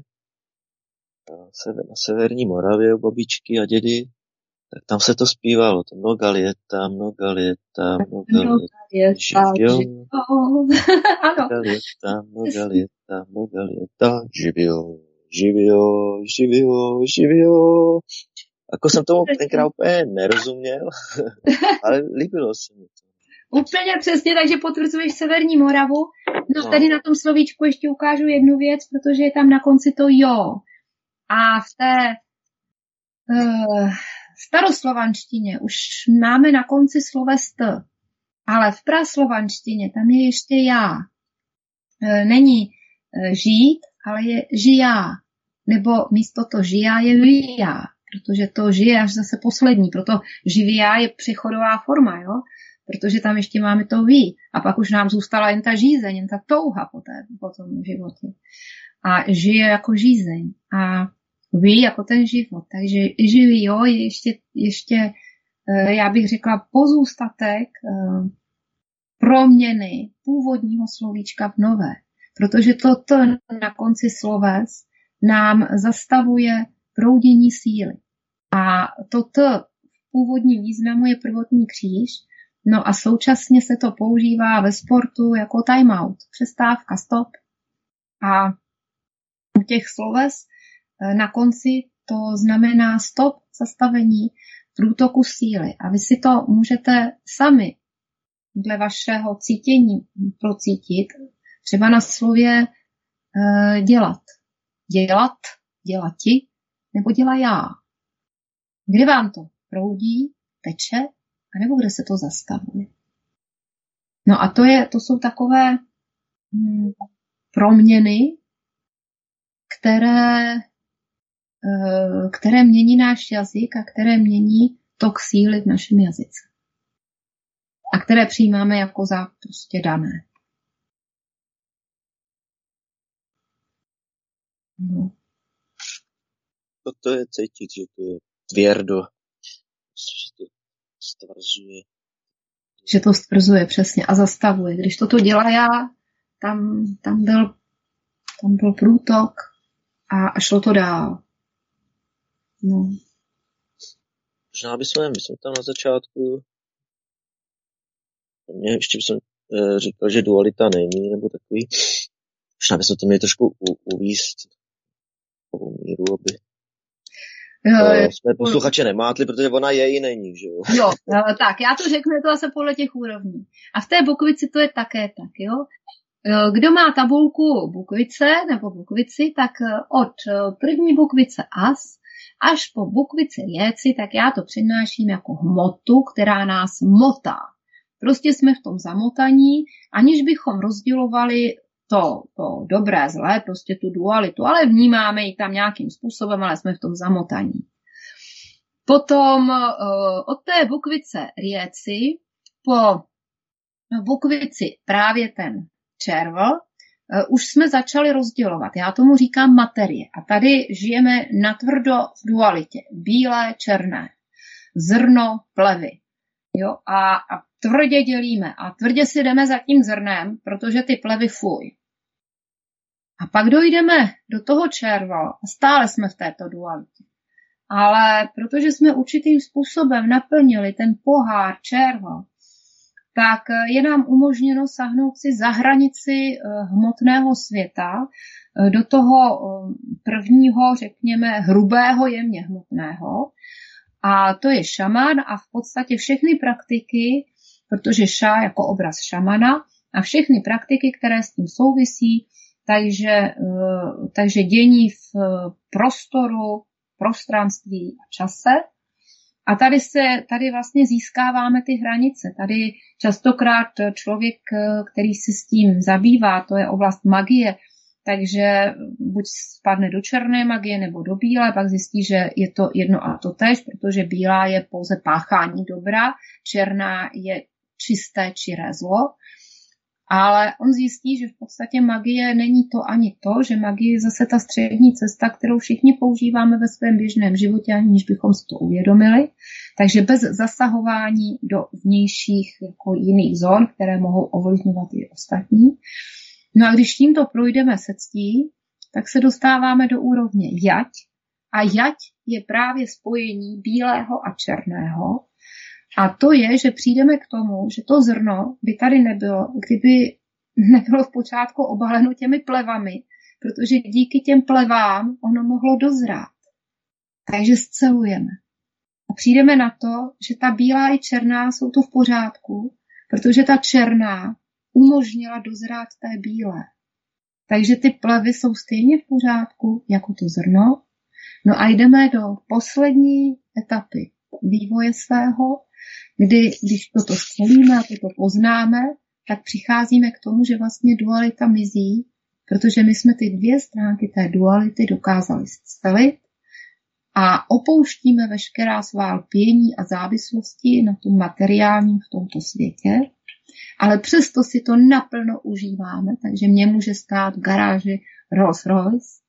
na severní Moravě u babičky a dědy, tak tam se to zpívalo. To mnoga léta, mnoga léta, mnoga léta, mnoga léta, mnoga léta, mnoga léta, živio, živio, živio, živio. Jako jsem tomu tenkrát úplně nerozuměl, ale líbilo se mi to. Úplně přesně, takže potvrzuješ Severní Moravu. No, no tady na tom slovíčku ještě ukážu jednu věc, protože je tam na konci to jo. A v té uh, staroslovanštině už máme na konci slovest, ale v praslovanštině tam je ještě já. Není žít, ale je žijá. Nebo místo to žijá je vyjá, protože to žije až zase poslední, proto živijá je přechodová forma, jo? Protože tam ještě máme to ví. A pak už nám zůstala jen ta žízeň, jen ta touha po, té, po tom životě. A žije jako žízeň. A ví jako ten život. Takže živý, jo, je ještě, ještě, já bych řekla, pozůstatek proměny původního slovíčka v nové. Protože toto na konci sloves nám zastavuje proudění síly. A toto v původním významu je prvotní kříž. No a současně se to používá ve sportu jako timeout, přestávka, stop. A u těch sloves na konci to znamená stop, zastavení průtoku síly. A vy si to můžete sami dle vašeho cítění procítit, třeba na slově dělat. Dělat, dělati, nebo dělá já. Kde vám to proudí, teče, anebo kde se to zastavuje. No a to, je, to jsou takové hm, proměny, které, které mění náš jazyk a které mění tok síly v našem jazyce. A které přijímáme jako za prostě dané. No. To je cítit, že to je tvrdo. Že to stvrzuje. Že to stvrzuje, přesně. A zastavuje. Když toto dělá já, tam, tam, byl, tam byl průtok a, a šlo to dál. No. Možná bychom, my jsme tam na začátku mě ještě jsem e, říkal, že dualita není, nebo takový. Možná bychom to měli trošku u, uvíst po míru, aby Uh, jsme posluchače nemátli, protože ona je i není, že jo? Jo, ale tak, já to řeknu, je to zase podle těch úrovní. A v té Bukvici to je také tak, jo? Kdo má tabulku Bukvice nebo Bukvici, tak od první Bukvice as až po Bukvici Jeci, tak já to přednáším jako hmotu, která nás motá. Prostě jsme v tom zamotaní, aniž bychom rozdělovali To, to dobré, zlé, prostě tu dualitu, ale vnímáme ji tam nějakým způsobem, ale jsme v tom zamotaní. Potom od té Bukvice Rieci po Bukvici právě ten červ, už jsme začali rozdělovat. Já tomu říkám materie. A tady žijeme natvrdo v dualitě. Bílé, černé. Zrno, plevy. Jo, a, a tvrdě dělíme a tvrdě si jdeme za tím zrnem, protože ty plevy fuj. A pak dojdeme do toho červa a stále jsme v této dualitě. Ale protože jsme určitým způsobem naplnili ten pohár červa, tak je nám umožněno sahnout si za hranici hmotného světa do toho prvního, řekněme, hrubého, jemně hmotného. A to je šamán a v podstatě všechny praktiky, protože ša jako obraz šamana a všechny praktiky, které s tím souvisí, takže, takže dění v prostoru, prostranství a čase. A tady, se, tady vlastně získáváme ty hranice. Tady častokrát člověk, který se s tím zabývá, to je oblast magie, takže buď spadne do černé magie nebo do bílé, pak zjistí, že je to jedno a to též, protože bílá je pouze páchání dobra, černá je čisté čiré zlo. Ale on zjistí, že v podstatě magie není to ani to, že magie je zase ta střední cesta, kterou všichni používáme ve svém běžném životě, aniž bychom si to uvědomili. Takže bez zasahování do vnějších jako jiných zón, které mohou ovlivňovat i ostatní. No a když tímto projdeme se ctí, tak se dostáváme do úrovně jať. A jať je právě spojení bílého a černého. A to je, že přijdeme k tomu, že to zrno by tady nebylo, kdyby nebylo v počátku obaleno těmi plevami, protože díky těm plevám ono mohlo dozrát. Takže scelujeme. a přijdeme na to, že ta bílá i černá jsou to v pořádku, protože ta černá umožnila dozrát té bílé. Takže ty plavy jsou stejně v pořádku jako to zrno. No a jdeme do poslední etapy vývoje svého, kdy, když toto skolíme a toto poznáme, tak přicházíme k tomu, že vlastně dualita mizí, protože my jsme ty dvě stránky té duality dokázali scelit a opouštíme veškerá svá lpění a závislosti na tom materiálním v tomto světě, ale přesto si to naplno užíváme, takže mě může stát v garáži Rolls Royce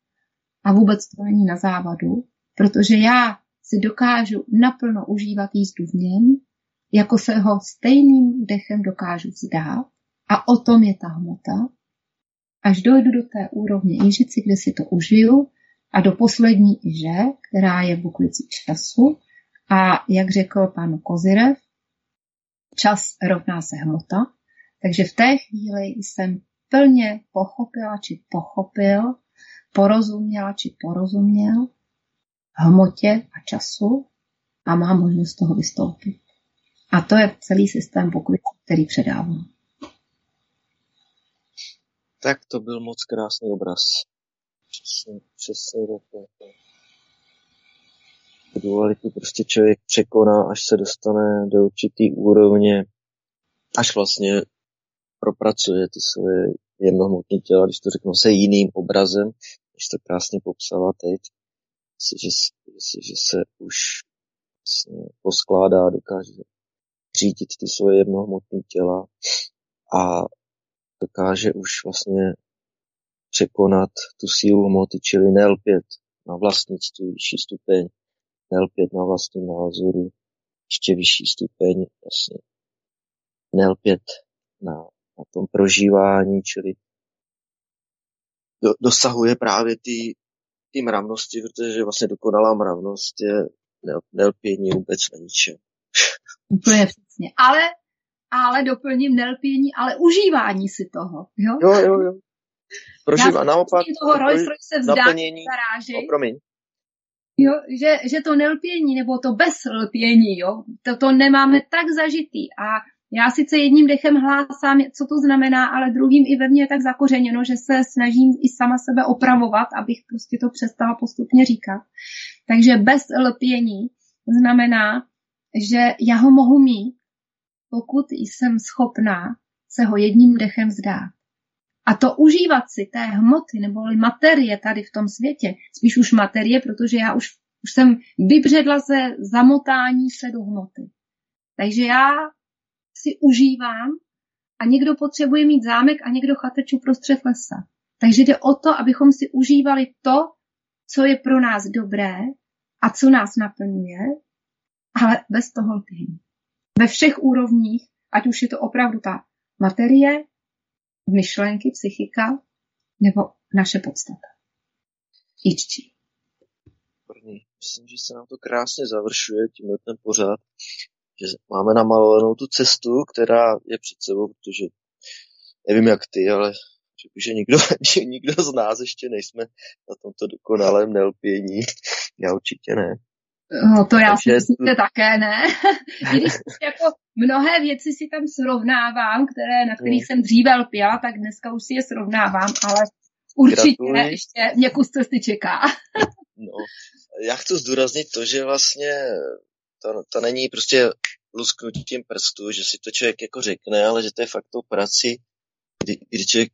a vůbec to není na závadu, protože já si dokážu naplno užívat jízdu v něm, jako se ho stejným dechem dokážu vzdát a o tom je ta hmota, až dojdu do té úrovně Ižici, kde si to užiju a do poslední Iže, která je v Puklici času a jak řekl pan Kozirev, čas rovná se hmota, takže v té chvíli jsem plně pochopila či pochopil, porozuměla či porozuměl hmotě a času a mám možnost z toho vystoupit. A to je celý systém pokliku, který předávám. Tak to byl moc krásný obraz. Přesně, přesně to. Dualitu prostě člověk překoná, až se dostane do určitý úrovně, až vlastně propracuje ty svoje jednohmotné těla, když to řeknu, se jiným obrazem, než to krásně popsala teď, že, že, že se už vlastně poskládá, dokáže řídit ty svoje jednohmotné těla a dokáže už vlastně překonat tu sílu hmoty, čili nelpět na vlastnictví, vyšší stupeň, nelpět na vlastním názoru, ještě vyšší stupeň, vlastně nelpět na, na tom prožívání, čili do, dosahuje právě ty, ty mravnosti, protože vlastně dokonalá mravnost je nel, nelpění vůbec na ničem. Úplně přesně. Ale, ale doplním nelpění, ale užívání si toho. Jo, jo, jo. jo. Prožívá, naopak, toho Rolls Royce se vzdá v garáži. Promiň. Jo, že, že to nelpění, nebo to bezlpění, jo, to, to nemáme tak zažitý. A já sice jedním dechem hlásám, co to znamená, ale druhým i ve mně je tak zakořeněno, že se snažím i sama sebe opravovat, abych prostě to přestala postupně říkat. Takže bezlpění znamená, že já ho mohu mít, pokud jsem schopná se ho jedním dechem vzdát. A to užívat si té hmoty neboli materie tady v tom světě, spíš už materie, protože já už, už jsem vybředla ze zamotání se do hmoty. Takže já si užívám a někdo potřebuje mít zámek a někdo chatečů prostřed lesa. Takže jde o to, abychom si užívali to, co je pro nás dobré a co nás naplňuje, ale bez toho lpění. Ve všech úrovních, ať už je to opravdu ta materie, myšlenky, psychika, nebo naše podstata. Iččí. Myslím, že se nám to krásně završuje tímhle ten pořád, že máme namalovanou tu cestu, která je před sebou, protože nevím jak ty, ale že nikdo, že nikdo z nás ještě nejsme na tomto dokonalém nelpění. Já určitě ne. No to já si myslím, že také ne. Když jako mnohé věci si tam srovnávám, které, na kterých jsem dříve lpěla, tak dneska už si je srovnávám, ale určitě Gratuluji. ještě mě kus cesty čeká. No, já chci zdůraznit to, že vlastně to, to není prostě lusknutím prstů, že si to člověk jako řekne, ale že to je fakt tou prací, kdy, kdy člověk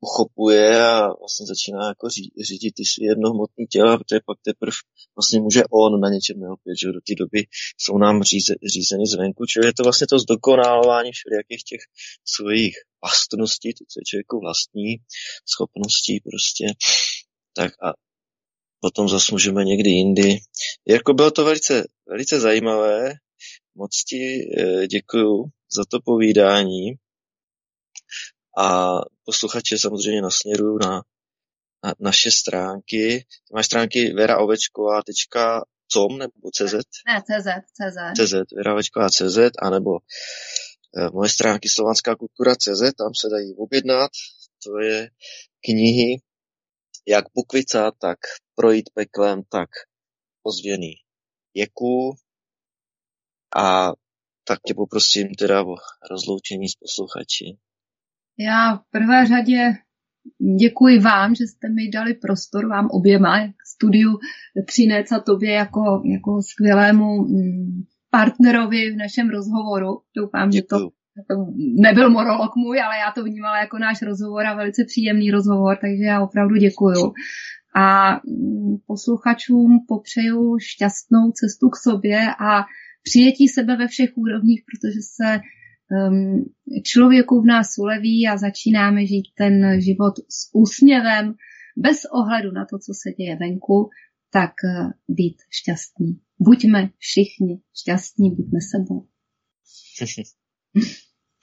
uchopuje a vlastně začíná jako řídit ty svý jednohmotný těla, protože pak teprv vlastně může on na něčem nelpět, že do té doby jsou nám říze, řízeny zvenku, čili je to vlastně to zdokonalování všelijakých těch svých vlastností, to, co je člověku vlastní, schopností prostě, tak a potom zas můžeme někdy jindy. Jirko, bylo to velice, velice zajímavé, moc ti děkuju za to povídání. A posluchače samozřejmě nasměruju na, na naše stránky. Ty máš stránky vera ovečková tečka com nebo cz? Ne, cz, cz. cz, vera ovečková tečka cz, anebo e, moje stránky slovanská kultura tečka cz, tam se dají objednat. To je knihy jak Puklica, tak Projít peklem, tak Ozvěny věku. A tak tě poprosím teda o rozloučení s posluchači. Já v prvé řadě děkuji vám, že jste mi dali prostor, vám oběma, studiu Třinec a tobě jako, jako skvělému partnerovi v našem rozhovoru. Doufám, děkuji. Že to nebyl monolog můj, ale já to vnímala jako náš rozhovor a velice příjemný rozhovor, takže já opravdu děkuju. A posluchačům popřeju šťastnou cestu k sobě a přijetí sebe ve všech úrovních, protože se um, člověku v nás uleví a začínáme žít ten život s úsměvem, bez ohledu na to, co se děje venku, tak uh, být šťastní. Buďme všichni šťastní, buďme sebou.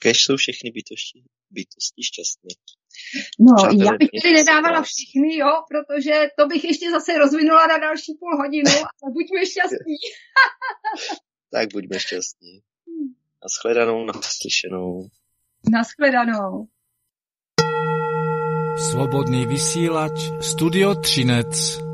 Kéž jsou všechny bytosti, bytosti šťastné. No, přátelé, já bych tady nedávala vás. Všichni, jo, protože to bych ještě zase rozvinula na další půl hodinu, ale buďme šťastní. Tak buďme šťastní. Naschledanou, naslyšenou. Naschledanou. Svobodný vysílač Studio Třinec.